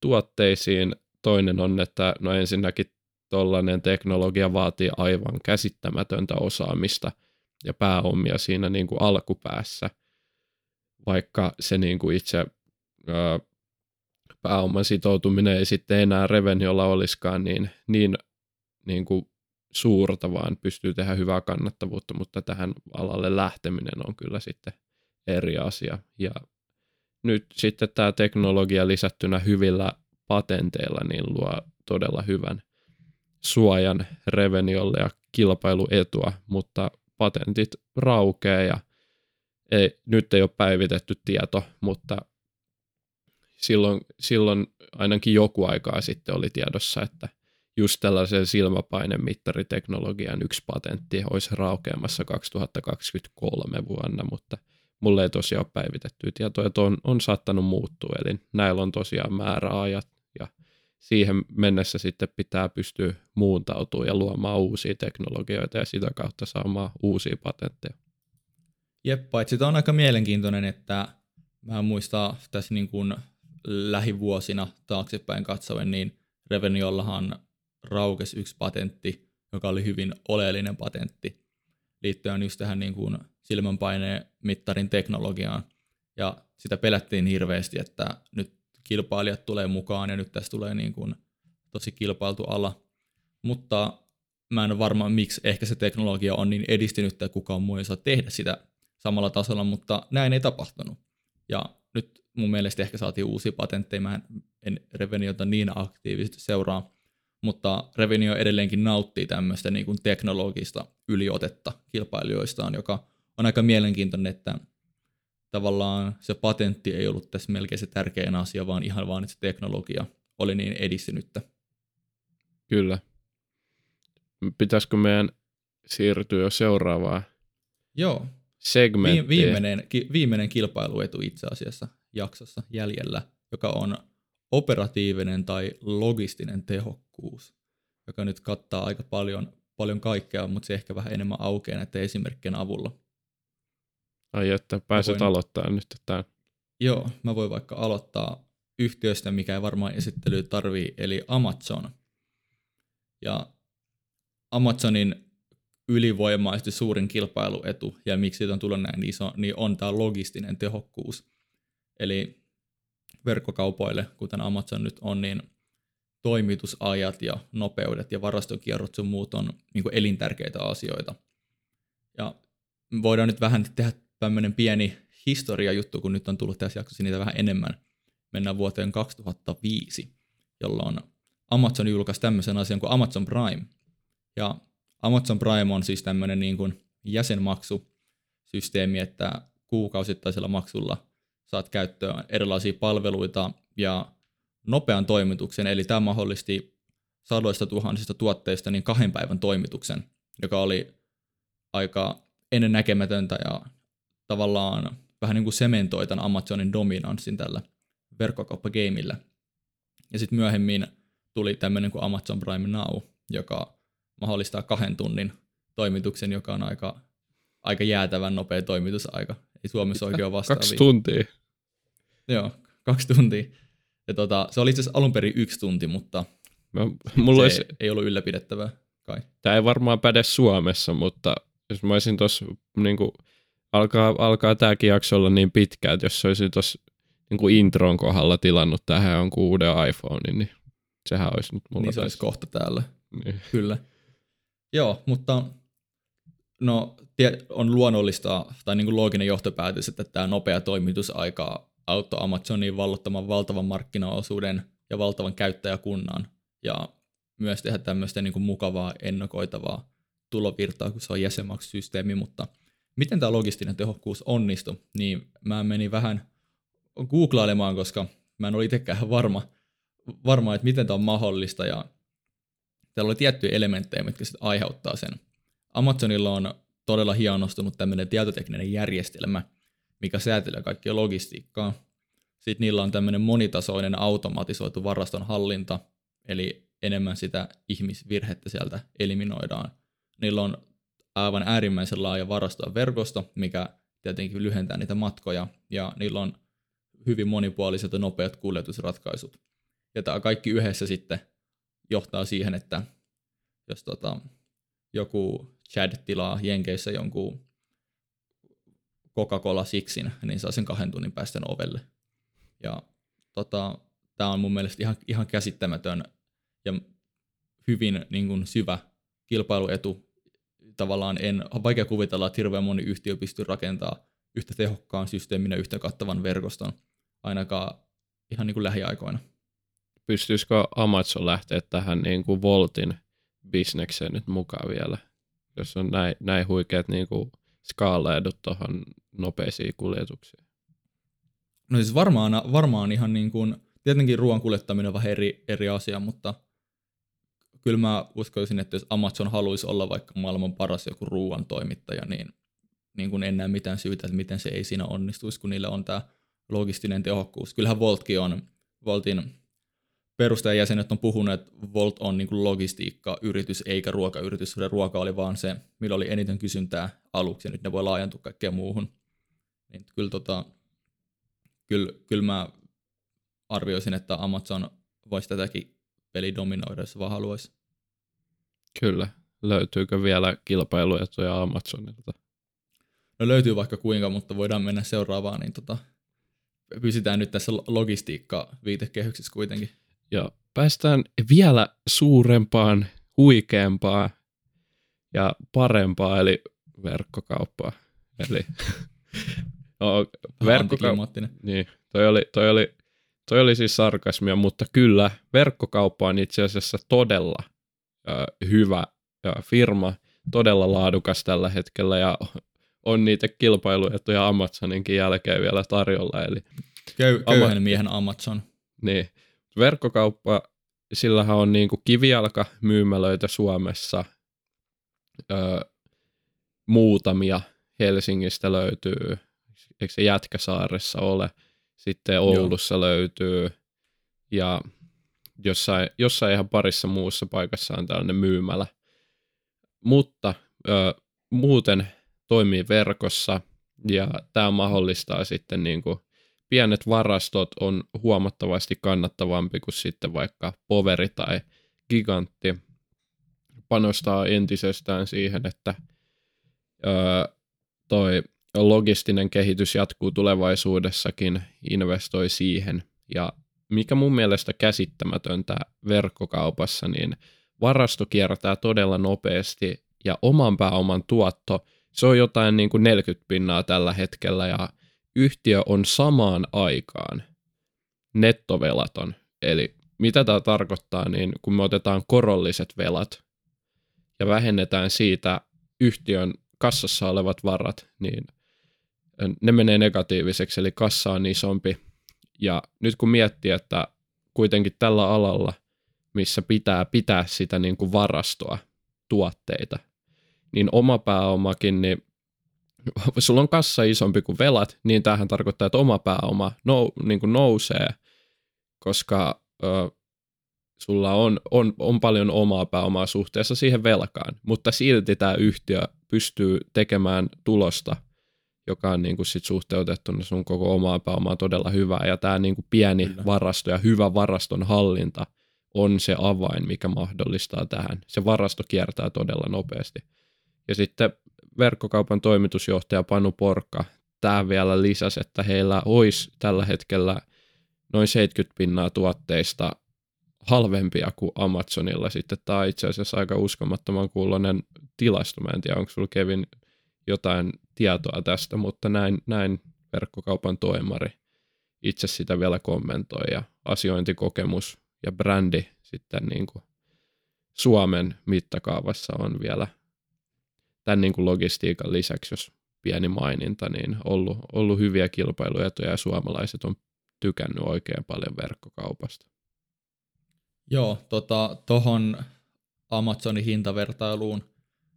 tuotteisiin. Toinen on, että no ensinnäkin tollainen teknologia vaatii aivan käsittämätöntä osaamista ja pääomia siinä niin kuin alkupäässä, vaikka se niin kuin itse pääoman sitoutuminen ei sitten enää Reveniolla olisikaan niin kuin suurta, vaan pystyy tehdä hyvää kannattavuutta, mutta tähän alalle lähteminen on kyllä sitten eri asia. Ja nyt sitten tämä teknologia lisättynä hyvillä patenteilla niin luo todella hyvän suojan Reveniolle ja kilpailuetua, mutta patentit raukeaa ja nyt ei ole päivitetty tieto, mutta silloin ainakin joku aikaa sitten oli tiedossa, että just tällaisen silmäpainemittariteknologian yksi patentti olisi raukeamassa 2023 vuonna, mutta mulle ei tosiaan ole päivitettyä tietoa, että on saattanut muuttua. Eli näillä on tosiaan määräajat ja siihen mennessä sitten pitää pystyä muuntautumaan ja luomaan uusia teknologioita ja sitä kautta saamaan uusia patentteja. Jep, paitsi tämä on aika mielenkiintoinen, että mä muistan tässä niin kuin lähivuosina taaksepäin katsoen, niin Reveniollahan raukesi yksi patentti, joka oli hyvin oleellinen patentti liittyen just tähän niin kuin silmänpainemittarin teknologiaan. Ja sitä pelättiin hirveästi, että nyt kilpailijat tulee mukaan ja nyt tässä tulee niin kuin tosi kilpailtu ala. Mutta mä en ole varma, miksi ehkä se teknologia on niin edistynyt tai kukaan muu ei saa tehdä sitä samalla tasolla, mutta näin ei tapahtunut. Ja nyt mun mielestä ehkä saatiin uusia patentteja. Mä en Reveniota niin aktiivisesti seuraa, mutta Revenio edelleenkin nauttii tämmöistä niin kuin teknologista yliotetta kilpailijoistaan, joka on aika mielenkiintoinen, että tavallaan se patentti ei ollut tässä melkein se tärkein asia, vaan ihan vaan, että se teknologia oli niin edistynyttä. Kyllä. Pitäisikö meidän siirtyä jo seuraavaan segmenttiin? Viimeinen kilpailuetu itse asiassa jaksossa jäljellä, joka on operatiivinen tai logistinen tehokkuus, joka nyt kattaa aika paljon kaikkea, mutta se ehkä vähän enemmän aukeaa näiden esimerkkien avulla. Ai että pääset aloittamaan nyt tämän. Joo, mä voin vaikka aloittaa yhtiöstä, mikä ei varmaan esittelyä tarvii, eli Amazon. Ja Amazonin ylivoimaisesti suurin kilpailuetu, ja miksi siitä on tullut näin iso, niin on tämä logistinen tehokkuus. Eli verkkokaupoille, kuten Amazon nyt on, niin toimitusajat ja nopeudet ja varastokierrot sun muut on niin kuin elintärkeitä asioita. Ja voidaan nyt vähän tehdä tämmöinen pieni historiajuttu, kun nyt on tullut tässä jaksossa niitä vähän enemmän. Mennään vuoteen 2005, jolloin Amazon julkaisi tämmöisen asian kuin Amazon Prime. Ja Amazon Prime on siis tämmöinen niin kuin jäsenmaksusysteemi, että kuukausittaisella maksulla saat käyttöön erilaisia palveluita ja nopean toimituksen, eli tämä mahdollisti sadoista tuhansista tuotteista niin 2 päivän toimituksen, joka oli aika ennennäkemätöntä ja tavallaan vähän niin kuin sementoi tämän Amazonin dominanssin tällä verkkokauppageimillä. Ja sitten myöhemmin tuli tämmöinen kuin Amazon Prime Now, joka mahdollistaa 2 tunnin toimituksen, joka on aika jäätävän nopea toimitusaika. Ei Suomessa oikein ole vastaavia. 2 tuntia. Joo, 2 tuntia. Ja se oli itse asiassa alun perin 1 tunti, mutta ei ollut ylläpidettävää kai. Tämä ei varmaan päde Suomessa, mutta jos mä olisin tuossa, niinku, alkaa tämäkin jakso olla niin pitkä, että jos olisin tuossa niinku intron kohdalla tilannut tähän jonkun uuden iPhonein, niin sehän olisi nyt mulla. Niin se olisi kohta täällä, niin. Kyllä. Joo, mutta on luonnollista tai niinku looginen johtopäätös, että tämä nopea toimitusaika auttoi Amazonin vallottamaan valtavan markkinaosuuden ja valtavan käyttäjäkunnan ja myös tehdä tämmöistä niinku mukavaa, ennakoitavaa tulovirtaa, kun se on jäsenmaksusysteemi, mutta miten tämä logistinen tehokkuus onnistui, niin mä menin vähän googlailemaan, koska mä en ole itsekään varma, että miten tämä on mahdollista, ja täällä oli tiettyjä elementtejä, mitkä sitten aiheuttaa sen. Amazonilla on todella hienostunut tämmöinen tietotekninen järjestelmä, mikä säätelee kaikkia logistiikkaa. Sitten niillä on tämmöinen monitasoinen automatisoitu varaston hallinta, eli enemmän sitä ihmisvirhettä sieltä eliminoidaan. Niillä on aivan äärimmäisen laaja varastoa verkosto, mikä tietenkin lyhentää niitä matkoja, ja niillä on hyvin monipuoliset ja nopeat kuljetusratkaisut. Ja tämä kaikki yhdessä sitten johtaa siihen, että jos joku Chad tilaa Jenkeissä jonkun Coca-Cola Sixin, niin saa sen 2 tunnin päästä ovelle. Ja tämä on mun mielestä ihan käsittämätön ja hyvin niin kuin syvä kilpailuetu. Tavallaan on vaikea kuvitella, että hirveän moni yhtiö pystyy rakentamaan yhtä tehokkaan systeemin ja yhtä kattavan verkoston, ainakaan ihan niin kuin lähiaikoina. Pystyisikö Amazon lähteä tähän niin kuin Woltin bisnekseen nyt mukaan vielä, jos on näin huikeat niin kuin skaalaedut tuohon nopeisiin kuljetuksiin? No siis varmaan ihan niin kuin, tietenkin ruoan kuljettaminen on vähän eri asia, mutta kyllä mä uskoisin, että jos Amazon haluaisi olla vaikka maailman paras joku ruoan toimittaja, niin en näe mitään syytä, että miten se ei siinä onnistuisi, kun niillä on tämä logistinen tehokkuus. Kyllähän Woltin perustajajäsenet on puhunut, että Wolt on niin kuin logistiikkayritys eikä ruokayritys. Ruoka oli vaan se, millä oli eniten kysyntää aluksi, ja nyt ne voi laajentua kaikkeen muuhun. Niin kyllä, kyllä mä arvioisin, että Amazon voisi tätäkin peliä dominoida, jos vaan haluaisi. Kyllä. Löytyykö vielä kilpailuetuja Amazonilta? No löytyy vaikka kuinka, mutta voidaan mennä seuraavaan. Niin pysytään nyt tässä logistiikkaa viitekehyksessä kuitenkin. Ja päästään vielä suurempaan, huikeampaan ja parempaan, eli verkkokauppaan. Eli no, verkkokauppaan. Niin, toi oli siis sarkasmia, mutta kyllä verkkokauppa on itse asiassa todella hyvä firma, todella laadukas tällä hetkellä ja on niitä kilpailuetuja Amazoninkin jälkeen vielä tarjolla. Eli köyhän miehen Amazon. Niin. Verkkokauppa, sillähän on niin kuin kivijalkamyymälöitä Suomessa. Muutamia Helsingistä löytyy, eikö se Jätkäsaaressa ole, sitten Oulussa joo. Löytyy ja jossain ihan parissa muussa paikassa on tällainen myymälä. Mutta muuten toimii verkossa ja tämä mahdollistaa sitten niin kuin pienet varastot on huomattavasti kannattavampi kuin sitten vaikka Poweri tai Gigantti. Panostaa entisestään siihen, että toi logistinen kehitys jatkuu tulevaisuudessakin, investoi siihen. Ja mikä mun mielestä käsittämätöntä verkkokaupassa, niin varasto kiertää todella nopeasti ja oman pääoman tuotto, se on jotain niin kuin 40% tällä hetkellä ja yhtiö on samaan aikaan nettovelaton. Eli mitä tämä tarkoittaa, niin kun me otetaan korolliset velat ja vähennetään siitä yhtiön kassassa olevat varat, niin ne menee negatiiviseksi, eli kassa on isompi. Ja nyt kun miettii, että kuitenkin tällä alalla, missä pitää pitää sitä niin kuin varastoa tuotteita, niin oma pääomakin, niin sulla on kassa isompi kuin velat, niin tämähän tarkoittaa, että oma pääoma niin kuin nousee, koska sulla on paljon omaa pääomaa suhteessa siihen velkaan, mutta silti tämä yhtiö pystyy tekemään tulosta, joka on niin kuin sit suhteutettuna sun koko omaa pääomaa todella hyvää, ja tämä niin kuin pieni varasto ja hyvä varaston hallinta on se avain, mikä mahdollistaa tähän. Se varasto kiertää todella nopeasti. Ja sitten Verkkokaupan toimitusjohtaja Panu Porkka, tämä vielä lisäsi, että heillä olisi tällä hetkellä noin 70% tuotteista halvempia kuin Amazonilla. Sitten tämä on itse asiassa aika uskomattoman kuuloinen tilasto. Mä en tiedä, onko sulla Kevin jotain tietoa tästä, mutta näin Verkkokaupan toimari itse sitä vielä kommentoi, ja asiointikokemus ja brändi sitten niin kuin Suomen mittakaavassa on vielä tämän niin kuin logistiikan lisäksi, jos pieni maininta, niin ollut hyviä kilpailuetuja, ja suomalaiset on tykännyt oikein paljon Verkkokaupasta. Joo, tohon Amazonin hintavertailuun,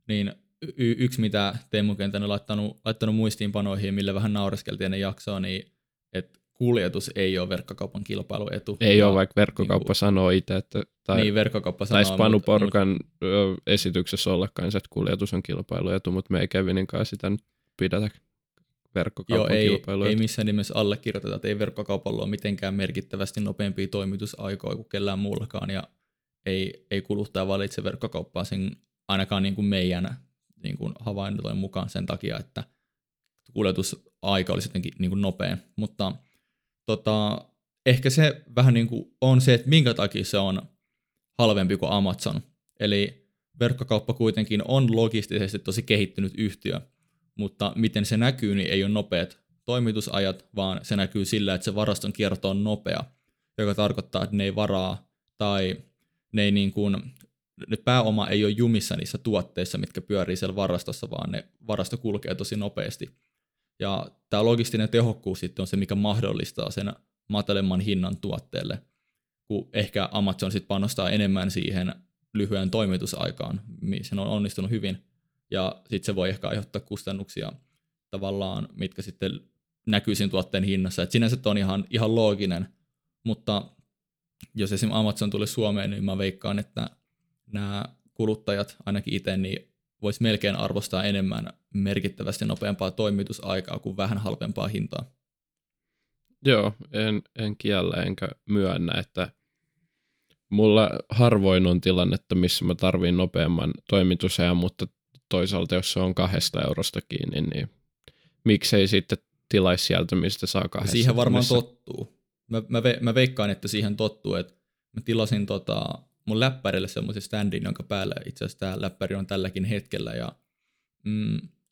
niin yksi mitä Teemu Kentänen on laittanut muistiinpanoihin, mille vähän naureskeltiin ennen jaksoa, niin että kuljetus ei ole Verkkokaupan kilpailuetu. Ei ole, vaikka Verkkokauppa sanoo itse, että taisi Panu Porkan esityksessä ollakaan, että kuljetus on kilpailuetu, mutta me ei Kevininkaan sitä nyt pidätä Verkkokaupan kilpailuetu. Ei missään nimessä allekirjoiteta, että ei Verkkokaupalla ole mitenkään merkittävästi nopeampia toimitusaikoja kuin kellään muullakaan, ja ei kuluttaja valitse Verkkokauppaa sen ainakaan niin kuin meidän niin kuin havaintojen mukaan sen takia, että kuljetusaika olisi jotenkin niin kuin nopea, mutta ehkä se vähän niin kuin on se, että minkä takia se on halvempi kuin Amazon. Eli Verkkokauppa kuitenkin on logistisesti tosi kehittynyt yhtiö, mutta miten se näkyy, niin ei ole nopeat toimitusajat, vaan se näkyy sillä, että se varaston kierto on nopea, joka tarkoittaa, että ne ei varaa tai ne pääoma ei ole jumissa niissä tuotteissa, mitkä pyörii siellä varastossa, vaan ne varasto kulkee tosi nopeasti. Ja tämä logistinen tehokkuus sitten on se, mikä mahdollistaa sen matalemman hinnan tuotteelle, kun ehkä Amazon sitten panostaa enemmän siihen lyhyen toimitusaikaan, missä on onnistunut hyvin, ja sitten se voi ehkä aiheuttaa kustannuksia tavallaan, mitkä sitten näkyy siinä tuotteen hinnassa. Et sinänsä on ihan looginen, mutta jos esimerkiksi Amazon tulee Suomeen, niin mä veikkaan, että nämä kuluttajat, ainakin itse, niin voisi melkein arvostaa enemmän merkittävästi nopeampaa toimitusaikaa kuin vähän halvempaa hintaa. Joo, en kiellä enkä myönnä, että mulla harvoin on tilannetta, missä mä tarviin nopeamman toimitusajan, mutta toisaalta jos se on 2 eurosta kiinni, niin miksei sitten tilaisi sieltä, mistä saa 2 eurosta. Siihen varmaan tottuu. Mä veikkaan, että siihen tottuu, että mä tilasin mun läppärille semmoisen standin, jonka päällä itse asiassa tämä läppäri on tälläkin hetkellä, ja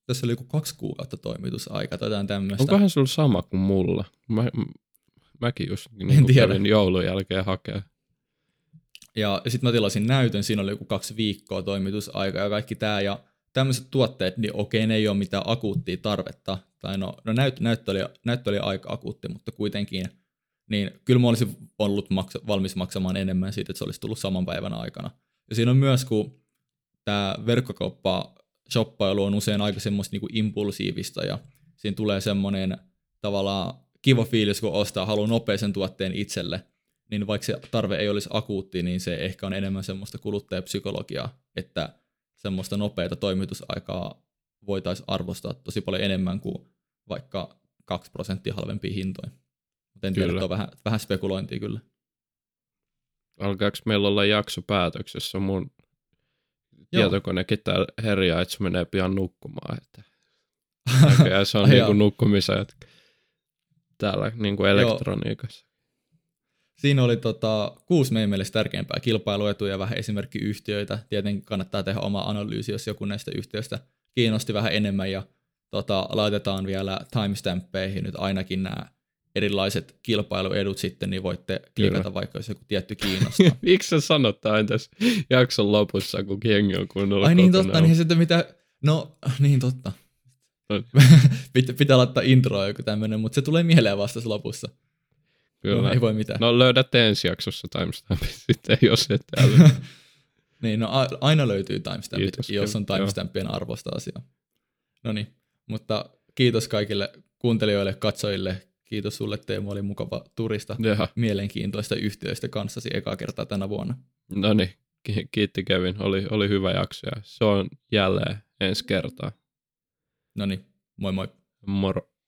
tässä oli joku 2 kuukautta toimitusaika tai jotain tämmöistä. Onkohan sulla sama kuin mulla? Mäkin just kävin joulun jälkeen hakea. Ja sit mä tilasin näytön, siinä oli joku 2 viikkoa toimitusaika ja kaikki tää, ja tämmöiset tuotteet, niin okei, ne ei ole mitään akuuttia tarvetta, tai näyttö oli aika akuutti, mutta kuitenkin, niin kyllä mä olisin ollut valmis maksamaan enemmän siitä, että se olisi tullut saman päivän aikana. Ja siinä on myös, kun tämä verkkokauppa-shoppailu on usein aika semmoista niinku impulsiivista, ja siinä tulee semmoinen tavallaan kiva fiilis, kun haluaa nopeisen tuotteen itselle, niin vaikka se tarve ei olisi akuutti, niin se ehkä on enemmän semmoista kuluttajapsykologiaa, että semmoista nopeata toimitusaikaa voitaisiin arvostaa tosi paljon enemmän kuin vaikka 2% halvempia hintoja. En tiedä, että on vähän spekulointia kyllä. Alkaako meillä olla jakso päätöksessä? Mun tietokonekin täällä herjaa, että se menee pian nukkumaan. Näköjään se on niinku nukkumisajat täällä niinku elektroniikassa. Siinä oli 6 meidän mielestä tärkeimpää kilpailuetuja ja vähän esimerkkiyhtiöitä. Tietenkin kannattaa tehdä oma analyysi, jos joku näistä yhtiöistä kiinnosti vähän enemmän. Ja laitetaan vielä timestamppeihin nyt ainakin nämä erilaiset kilpailuedut sitten, niin voitte klikata vaikka jos joku tietty kiinnostaa. Miksi sä sanot tämän tässä jakson lopussa, kun jengi on kuunnellut? Ai niin totta, niin sitten mitä... No, niin totta. Pitää laittaa introa joku tämmöinen, mutta se tulee mieleen vasta lopussa. Kyllä. No, ei voi mitään. No löydätte ensi jaksossa timestampit sitten, jos ette älytä. Niin, no aina löytyy timestampit, jos on timestampien arvosta asia. No niin, mutta kiitos kaikille kuuntelijoille, katsojille, Kiitos sulle, Teemu, oli mukava turista mielenkiintoista yhtiöistä kanssasi ekaa kertaa tänä vuonna. No niin, kiitti Kevin, oli hyvä jakso ja se on jälleen ensi kertaa. No niin, moi moi. Moro.